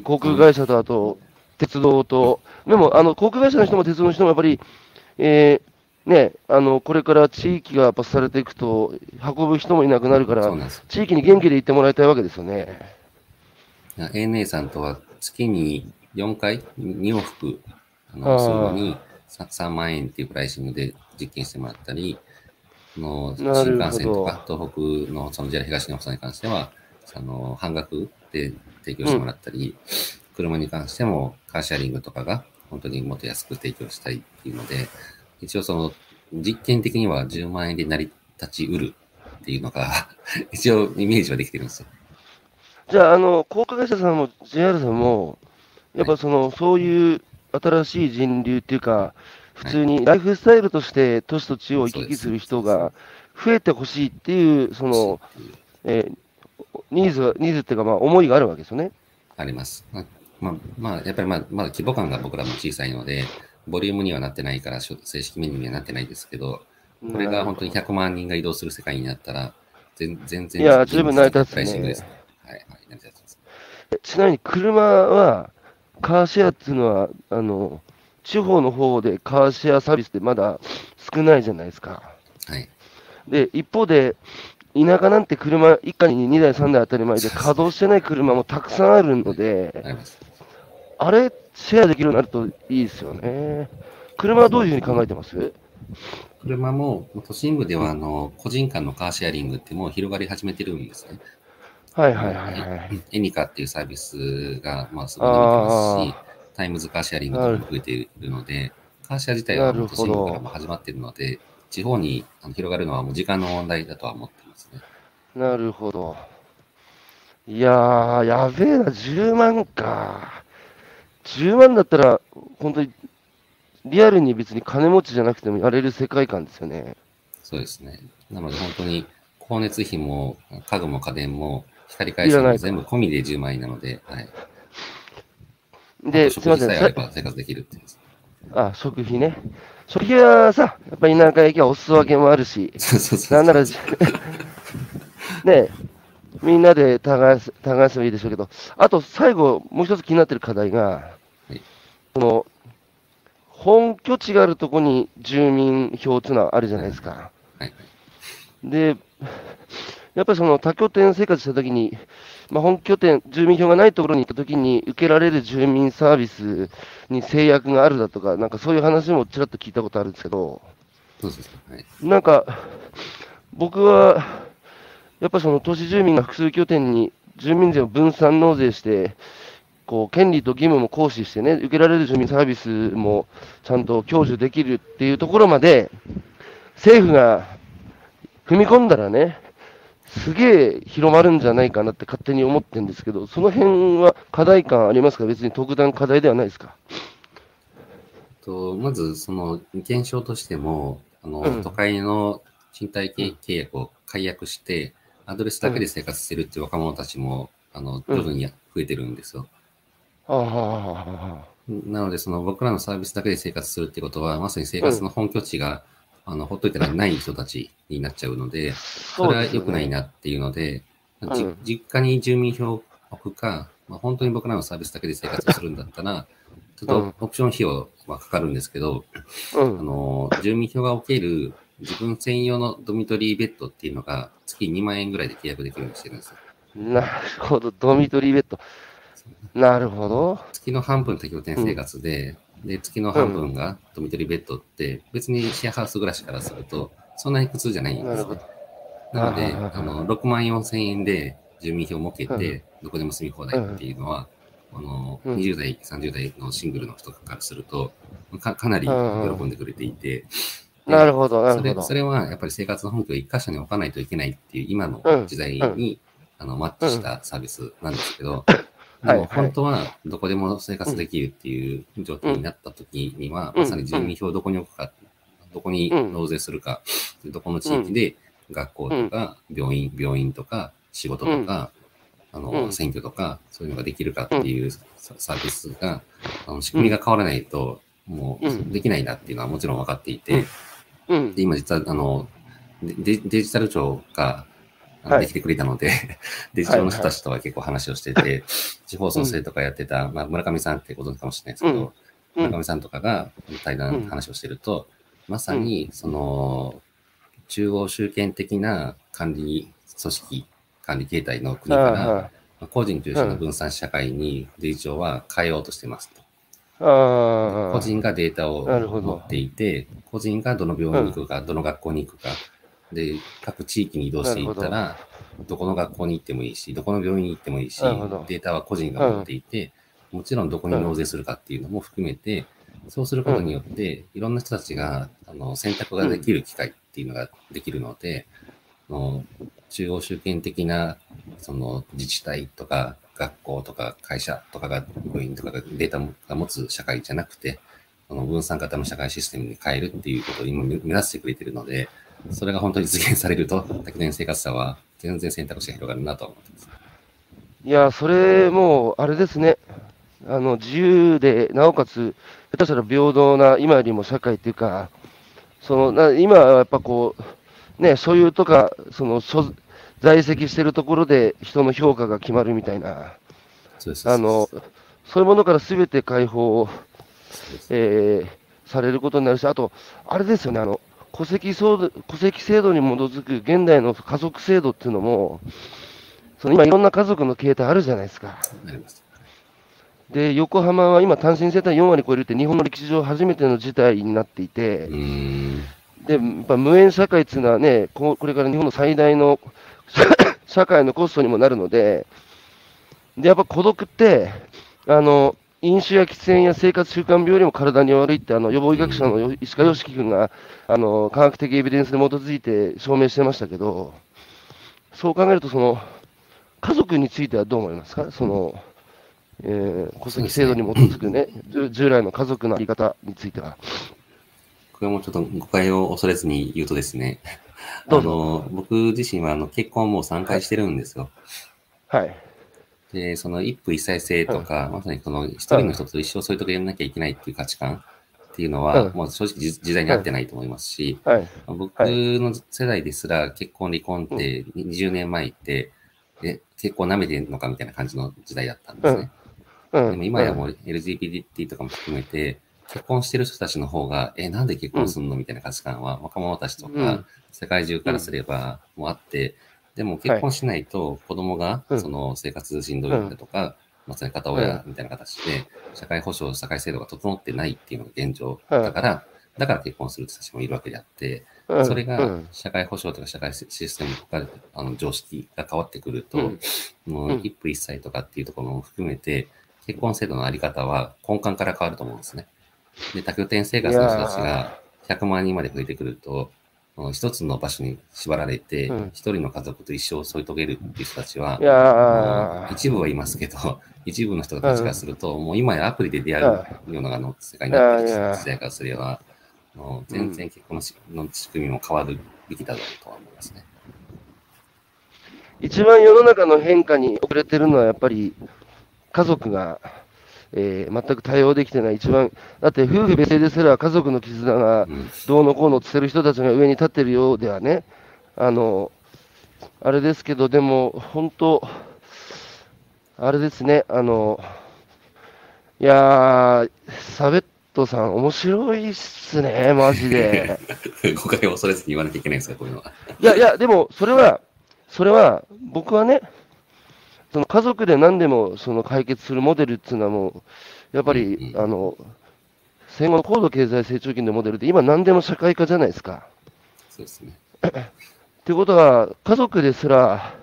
航空会社とあと、鉄道と、でも航空会社の人も鉄道の人もやっぱり、これから地域が罰されていくと、運ぶ人もいなくなるから、地域に元気で行ってもらいたいわけですよね。ANA さんとは月に4回、2往復、そのに3万円っていうプライシングで実験してもらったり、新幹線とか、東北のJR東日本に関しては、半額で提供してもらったり、車に関してもカーシェアリングとかが本当にもっと安く提供したいっていうので、一応実験的には10万円で成り立ちうるっていうのが、一応イメージはできてるんですよ。じゃあ、航空会社さんも JR さんも、やっぱそういう新しい人流っていうか、普通にライフスタイルとして都市と地を行き来する人が増えてほしいっていう、ニーズっていうか、思いがあるわけですよね。あります。やっぱりまだ規模感が僕らも小さいので、ボリュームにはなってないから、正式メニューにはなってないですけど、これが本当に100万人が移動する世界になったら、全然、いや、十分成り立つですね。ちなみに車は、カーシェアっていうのは、地方の方でカーシェアサービスってまだ少ないじゃないですか。はい。で、一方で、田舎なんて車一家に2台3台当たり前で稼働してない車もたくさんあるので、あれシェアできるようになるといいですよね。車はどういうふうに考えてます？車も都心部では個人間のカーシェアリングってもう広がり始めてるんですね。はいはいはいはい。エニカっていうサービスがすごい伸びてますし、タイムズカーシェアリングとかも増えているので、カーシェア自体は都心部からも始まっているので、地方に広がるのはもう時間の問題だとは思ってますね。なるほど。いやー、やべえな、10万か。10万だったら、本当にリアルに別に金持ちじゃなくてもやれる世界観ですよね。そうですね。なので本当に光熱費も家具も家電も光回線も全部込みで10万円なので、はい。で、食費さえあれば生活できるって言うんです。あ、食費ね。食費はさ、やっぱり田舎行きはお裾分けもあるし、なんなら、みんなで耕せばいいでしょうけど、あと最後、もう一つ気になってる課題が、はい、本拠地があるとこに住民票っていうのはあるじゃないですか。はい、で、やっぱり多拠点生活したときに、本拠点、住民票がないところに行ったときに、受けられる住民サービスに制約があるだとか、なんかそういう話もちらっと聞いたことあるんですけど、そうですね。はい、なんか、僕は、やっぱり都市住民が複数拠点に住民税を分散納税して、権利と義務も行使してね、受けられる住民サービスもちゃんと享受できるっていうところまで、政府が踏み込んだらね、すげえ広まるんじゃないかなって勝手に思ってるんですけど、その辺は課題感ありますか？別に特段課題ではないですか？まず、現象としても、都会の賃貸契約を解約して、アドレスだけで生活してるっていう若者たちも、徐々に増えてるんですよ。なので、僕らのサービスだけで生活するってことは、まさに生活の本拠地が、ほっといたらない人たちになっちゃうので、それは良くないなっていうので、実家に住民票を置くか、本当に僕らのサービスだけで生活するんだったら、ちょっとオプション費用はかかるんですけど、住民票が置ける自分専用のドミトリーベッドっていうのが月2万円ぐらいで契約できるようにしてるんですよ。なるほど、ドミトリーベッド。なるほど。月の半分適応転生活で、うん、で月の半分がドミトリーベッドって別にシェアハウス暮らしからするとそんなに苦痛じゃないんですね。なので64,000円で住民票を設けてどこでも住み放題っていうのは、うん、20代30代のシングルの人からすると かなり喜んでくれていて、うん、なるほどなるほど。それはやっぱり生活の本拠を一箇所に置かないといけないっていう今の時代に、うんうん、マッチしたサービスなんですけど、うん、でも本当はどこでも生活できるっていう状態になった時には、うん、まさに住民票をどこに置くか、どこに納税するか、うん、どこの地域で学校とか病院とか仕事とか、うん、選挙とかそういうのができるかっていうサービスが仕組みが変わらないともうできないなっていうのはもちろん分かっていて、うん、で今実はデジタル庁ができてくれたので、はい、デジタルの人たちとは結構話をしてて、はいはい、地方創生とかやってた、まあ、村上さんってご存知かもしれないですけど、うん、村上さんとかが対談話をしてると、まさにその中央集権的な管理組織管理形態の国から、個人中心の分散社会にデジ庁は変えようとしてますと。個人がデータを持っていて、個人がどの病院に行くか、どの学校に行くか、で各地域に移動していったら、どこの学校に行ってもいいし、どこの病院に行ってもいいし、データは個人が持っていて、もちろんどこに納税するかっていうのも含めて、そうすることによって、いろんな人たちが選択ができる機会っていうのができるので、中央集権的なその自治体とか学校とか会社とかが病院とかがデータが持つ社会じゃなくて、分散型の社会システムに変えるっていうことを今目指してくれてるので、それが本当に実現されると、多拠点生活者は全然選択肢が広がるなと思ってます。いや、それもうあれですね。自由で、なおかつ下手したら平等な今よりも社会というか、今はやっぱこうね、所有とか在籍しているところで人の評価が決まるみたいな、そういうものからすべて解放を、されることになるし、あとあれですよね、戸籍制度に基づく現代の家族制度っていうのも、今いろんな家族の形態あるじゃないですか。で、横浜は今単身世帯4割超えるって日本の歴史上初めての事態になっていて、で、やっぱ無縁社会っていうのはね、これから日本の最大の社会のコストにもなるので、で、やっぱ孤独って、飲酒や喫煙や生活習慣病よりも体に悪いって、予防医学者の石川良樹君が、科学的エビデンスに基づいて証明してましたけど、そう考えると、家族についてはどう思いますか？戸籍制度に基づくね、従来の家族のあり方については。これもちょっと誤解を恐れずに言うとですね、僕自身は結婚もう3回してるんですよ。はい。で、一夫一妻制とか、はい、まさに一人の人と一生そういうとこやらなきゃいけないっていう価値観っていうのは、はい、もう正直時代に合ってないと思いますし、はいはい、僕の世代ですら結婚離婚って20年前って、結構舐めてるのかみたいな感じの時代だったんですね。でも今やもう LGBT とかも含めて、結婚してる人たちの方が、なんで結婚するのみたいな価値観は若者たちとか、世界中からすればもうあって、でも結婚しないと子供が生活しんどいだとか、まさに片親みたいな形で、社会保障、社会制度が整ってないっていうのが現状だから結婚する人たちもいるわけであって、それが社会保障とか社会システムとか常識が変わってくると、もう一夫一妻とかっていうところも含めて、結婚制度のあり方は根幹から変わると思うんですね。で、多拠点生活の人たちが100万人まで増えてくると、一つの場所に縛られて、一人の家族と一生添い遂げるっていう人たちは、一部はいますけど、一部の人たちからすると、もう今やアプリで出会うような世界になっている時代からすれば、全然結婚の仕組みも変わるべきだろうとは思いますね。一番世の中の変化に遅れてるのはやっぱり、家族が、全く対応できてない、一番、だって夫婦別姓ですら家族の絆がどうのこうのって捨てる人たちが上に立ってるようではね、あれですけど、でも本当、あれですね、いやー、サベットさん、面白いっすね、マジで。誤解を恐れずに言わなきゃいけないんですか、こういうのは。いやいや、でもそれは、僕はね、その家族で何でもその解決するモデルっていうのはもう、やっぱり、戦後の高度経済成長期のモデルで、今何でも社会化じゃないですか。そうですね。ってことは、家族ですら、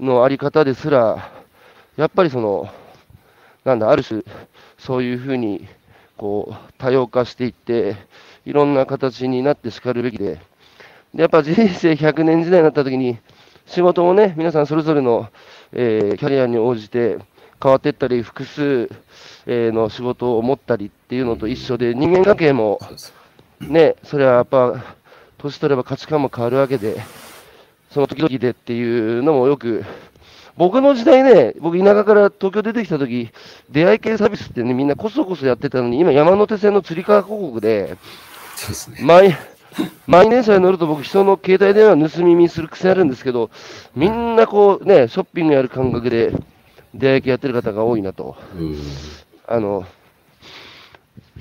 のあり方ですら、やっぱりその、なんだ、ある種、そういうふうに、こう、多様化していって、いろんな形になってしかるべきで、でやっぱ人生100年時代になったときに、仕事もね、皆さんそれぞれの、キャリアに応じて変わっていったり、複数、の仕事を持ったりっていうのと一緒で、人間関係も、ね、それはやっぱ、年取れば価値観も変わるわけで、その時々でっていうのもよく、僕の時代ね、僕、田舎から東京出てきたとき、出会い系サービスってね、みんなこそこそやってたのに、今、山手線のつり革広告で、そうですね、毎年車に乗ると僕、人の携帯電話盗み見する癖あるんですけど、みんなこうね、ショッピングやる感覚で出会い系やってる方が多いなと。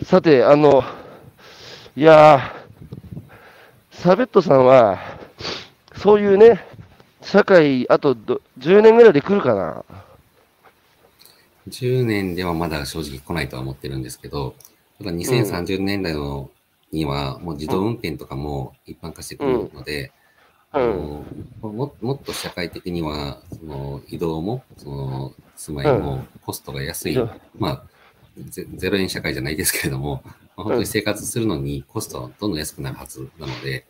さて、いやー、サベットさんは、そういうね、社会、あと10年ぐらいで来るかな。10年ではまだ正直来ないとは思ってるんですけど、ただ2030年代の、にはもう自動運転とかも一般化してくるので、もっと社会的にはその移動もその住まいもコストが安い、まあ、0円社会じゃないですけれども、まあ、本当に生活するのにコストはどんどん安くなるはずなので、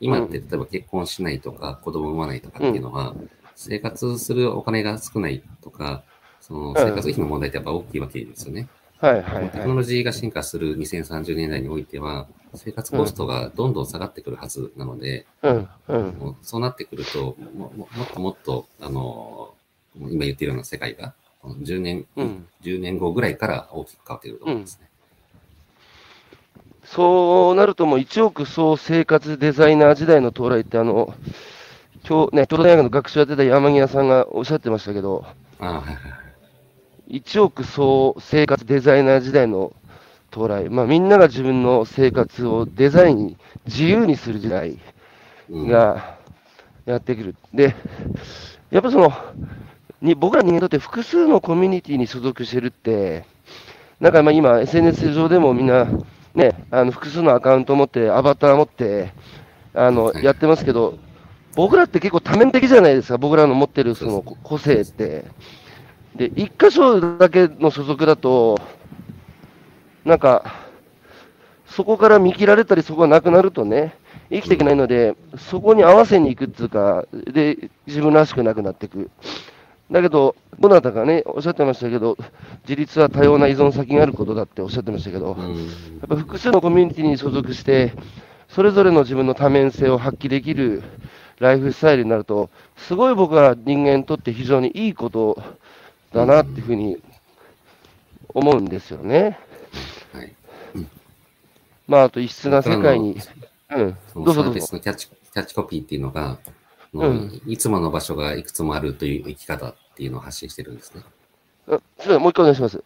今って例えば結婚しないとか子供産まないとかっていうのは生活するお金が少ないとか、その生活費の問題ってやっぱ大きいわけですよね。テクノロジーが進化する2030年代においては、生活コストがどんどん下がってくるはずなので、そうなってくると、もっと、今言っているような世界が、10年後ぐらいから大きく変わってくると思いますね。そうなると、もう1億総生活デザイナー時代の到来って、今日ね、京都大学の学習やってた山際さんがおっしゃってましたけど、1億総生活デザイナー時代の到来、まあ、みんなが自分の生活をデザイン、自由にする時代がやってくる。で、やっぱその、僕ら人間にとって複数のコミュニティに所属してるって、なんかまあ今、SNS 上でもみんな、ね、複数のアカウント持って、アバター持って、やってますけど、僕らって結構多面的じゃないですか、僕らの持ってるその個性って。で、一箇所だけの所属だと、なんか、そこから見切られたり、そこがなくなるとね、生きていけないので、そこに合わせに行くっていうか、で、自分らしくなくなっていく。だけど、どなたかね、おっしゃってましたけど、自立は多様な依存先があることだっておっしゃってましたけど、やっぱ複数のコミュニティに所属して、それぞれの自分の多面性を発揮できるライフスタイルになると、すごい僕は人間にとって非常にいいことを、だなっていうふうに思うんですよね。まあ、あと異質な世界に。そのサービスのキャッチコピーっていうのが、いつもの場所がいくつもあるという生き方っていうのを発信してるんですね。もう一回お願いします。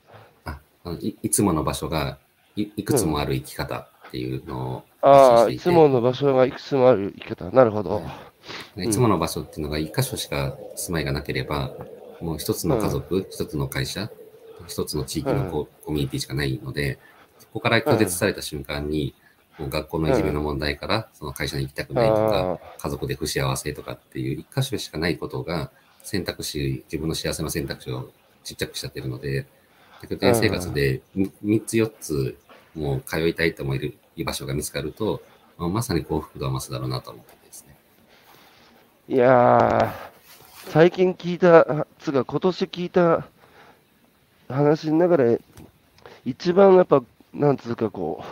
いつもの場所がいくつもある生き方っていうのを発信していて。いつもの場所がいくつもある生き方。なるほど。いつもの場所っていうのが一箇所しか住まいがなければ、もう一つの家族、一つの会社、一つの地域のコミュニティしかないので、そこから拒絶された瞬間に、もう学校のいじめの問題から、その会社に行きたくないとか、家族で不幸せとかっていう一箇所しかないことが、選択肢、自分の幸せの選択肢をちっちゃくしちゃってるので、拠点生活で3つ4つ、もう通いたいと思える居場所が見つかると、まさに幸福度は増すだろうなと思ってですね。いやー。最近聞いた、今年聞いた話の中で、一番やっぱ、なんつうかこ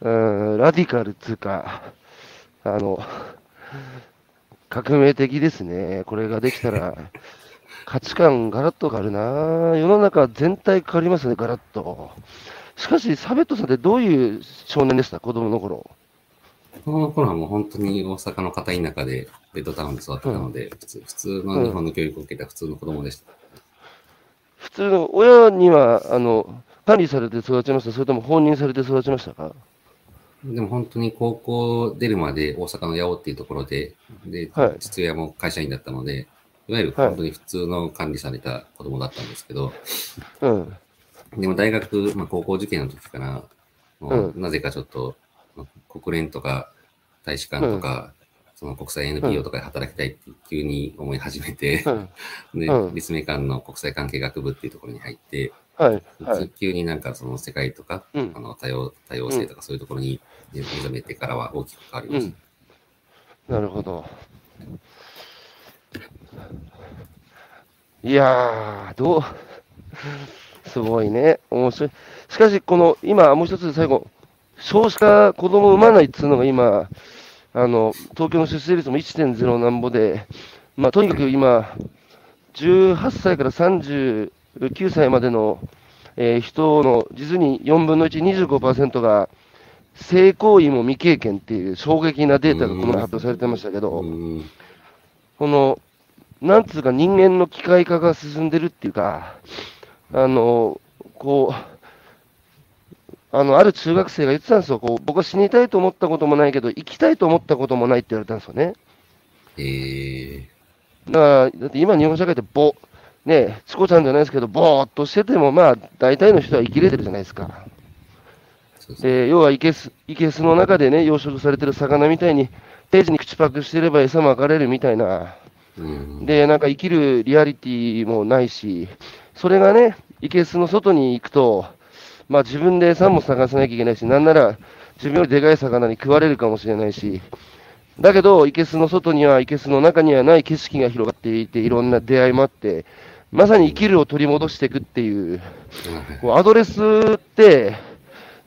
う、ラディカルつうか、革命的ですね。これができたら、価値観ガラッと変わるな。世の中全体変わりますね、ガラッと。しかし、サベットさんってどういう少年でした？子供の頃。子供の頃はもう本当に大阪の片田舎で、ベッドタウンで育ってたので、普通の日本の教育を受けた普通の子供でした。普通の親には管理されて育ちました？それとも放任されて育ちましたか？でも本当に高校出るまで大阪の八尾っていうところで、父親も会社員だったので、いわゆる本当に普通の管理された子供だったんですけど、はい、でも大学、まあ、高校受験の時から、うん、なぜかちょっと、まあ、国連とか大使館とか、うん、その国際 NPO とかで働きたいって急に思い始めて、うん、で、うん、立命館の国際関係学部っていうところに入って、はいはい、急になんかその世界とか、うん、多様性とかそういうところに目覚めてからは大きく変わりました。うん、なるほど。いやー、すごいね。面白い。しかし、この、今、もう一つ最後、少子化、子供を産まないっていうのが今、東京の出生率も 1.0 なんぼで、まあ、とにかく今、18歳から39歳までの、人の実に4分の1、25% が、性行為も未経験っていう衝撃なデータがこの前発表されてましたけど、この、なんつうか人間の機械化が進んでるっていうか、ある中学生が言ってたんですよ。こう、僕は死にたいと思ったこともないけど、生きたいと思ったこともないって言われたんですよね。だって今日本社会ってチコちゃんじゃないですけど、ぼーっとしてても、まあ、大体の人は生きれてるじゃないですか。で、要はイケスの中でね、養殖されてる魚みたいに、定時に口パクしてれば餌もまかれるみたいな。で、なんか生きるリアリティもないし、それがね、イケスの外に行くと、まあ自分で餌も探さなきゃいけないし、なんなら自分よりでかい魚に食われるかもしれないし、だけど、イケスの外には、イケスの中にはない景色が広がっていて、いろんな出会いもあって、まさに生きるを取り戻していくっていう、アドレスって、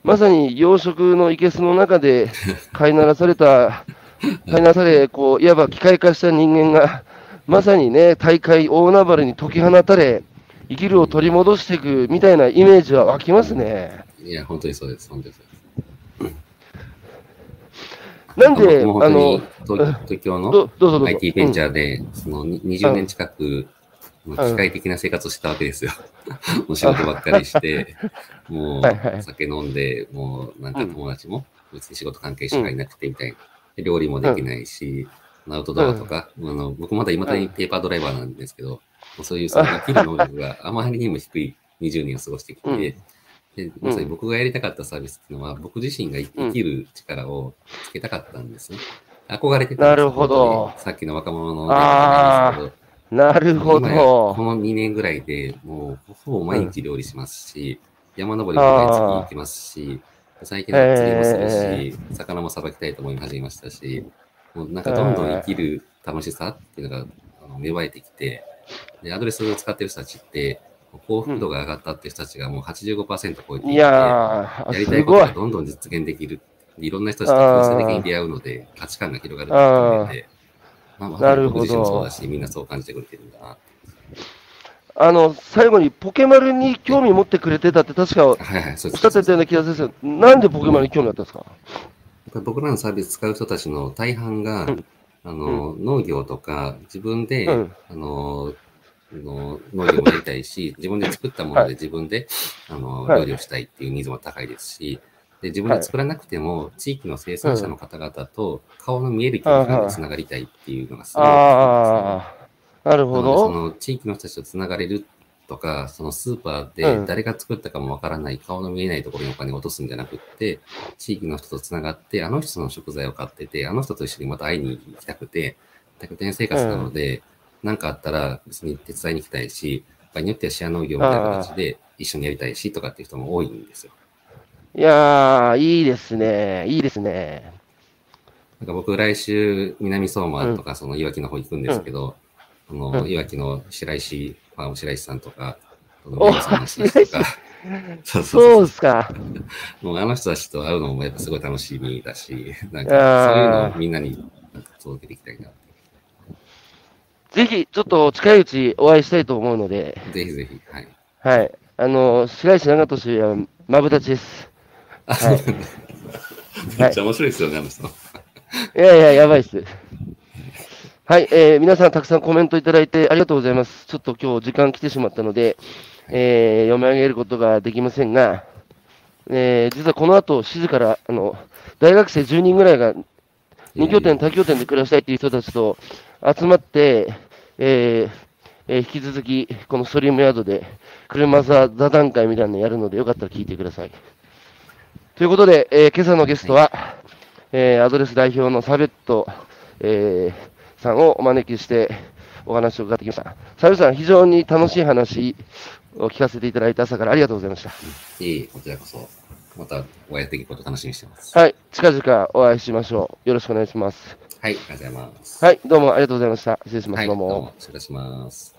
まさに養殖のイケスの中で飼いならされ、こう、いわば機械化した人間が、まさにね、大海大海原に解き放たれ、生きるを取り戻していくみたいなイメージは湧きますね。いや、本当にそうです。本当にそうです。なんで、東京の IT ベンチャーで、その20年近く、機械的な生活をしたわけですよ。もう仕事ばっかりして、もう酒飲んで、もうなんか友達も別に仕事関係しかいなくてみたいな。料理もできないし、アウトドアとか、僕まだ未だにペーパードライバーなんですけど、そういう生きる能力があまりにも低い20年を過ごしてきて、でまさに僕がやりたかったサービスっていうのは、僕自身が生きる力をつけたかったんですね。憧れてたんです。なるほど。さっきの若者のなんですけど。なるほど。この2年ぐらいでもうほぼ毎日料理しますし、山登りも毎月行きますし、最近は釣りもするし、魚もさばきたいと思い始めましたし、もうなんかどんどん生きる楽しさっていうのが芽生えてきて、でアドレスを使ってる人たちって、幸福度が上がったっていう人たちがもう 85% 超えていて、やりたいことがどんどん実現できる。いろんな人たちと強制的に出会うので、価値観が広がるっていうので、僕自身もそうだし、みんなそう感じてくれてるんだな。最後にポケマルに興味持ってくれてたって確かおっしゃってたような気がするんですよ。なんでポケマルに興味あったんですか？僕らのサービス使う人たちの大半が、農業とか自分で、農業もやりたいし、自分で作ったもので自分で、料理をしたいっていうニーズも高いですし、で自分で作らなくても地域の生産者の方々と顔の見える距離感でつながりたいっていうのがすごい大きいですね。なるほど。その地域の人たちとつながれるとか、そのスーパーで誰が作ったかもわからない、顔の見えないところにお金を落とすんじゃなくって、地域の人とつながって、あの人の食材を買ってて、あの人と一緒にまた会いに行きたくて、宅建生活なので、何かあったら別に手伝いに行きたいし、場合によってはシェア農業みたいな形で一緒にやりたいしとかっていう人も多いんですよ。いやー、いいですね。いいですね。なんか僕、来週、南相馬とか、そのいわきの方行くんですけど、いわきの白石さんとか、そうですか。もうあの人たちと会うのもやっぱすごい楽しみだし、なんかそういうのをみんなに届けていきたいな。ぜひ、ちょっと近いうちお会いしたいと思うので。ぜひぜひ。はい。はい。白石長俊はマブダチです。めっちゃ面白いですよね、あの人。やばいっす。はい、皆さんたくさんコメントいただいてありがとうございます。ちょっと今日時間来てしまったので、読み上げることができませんが、実はこの後7時から、大学生10人ぐらいが2拠点、多拠点で暮らしたいっていう人たちと集まって、引き続きこのストリームヤードで車座座談会みたいなのやるので、よかったら聞いてください。ということで、今朝のゲストは、アドレス代表のサベット、さんをお招きしてお話を伺ってきました。サベットさん、非常に楽しい話を聞かせていただいた朝からありがとうございました。こちらこそ、またお会いできること楽しみにしてます。はい、近々お会いしましょう。よろしくお願いします。はい、ありがとうございます。はい、どうもありがとうございました。失礼します。はい、どうも失礼します。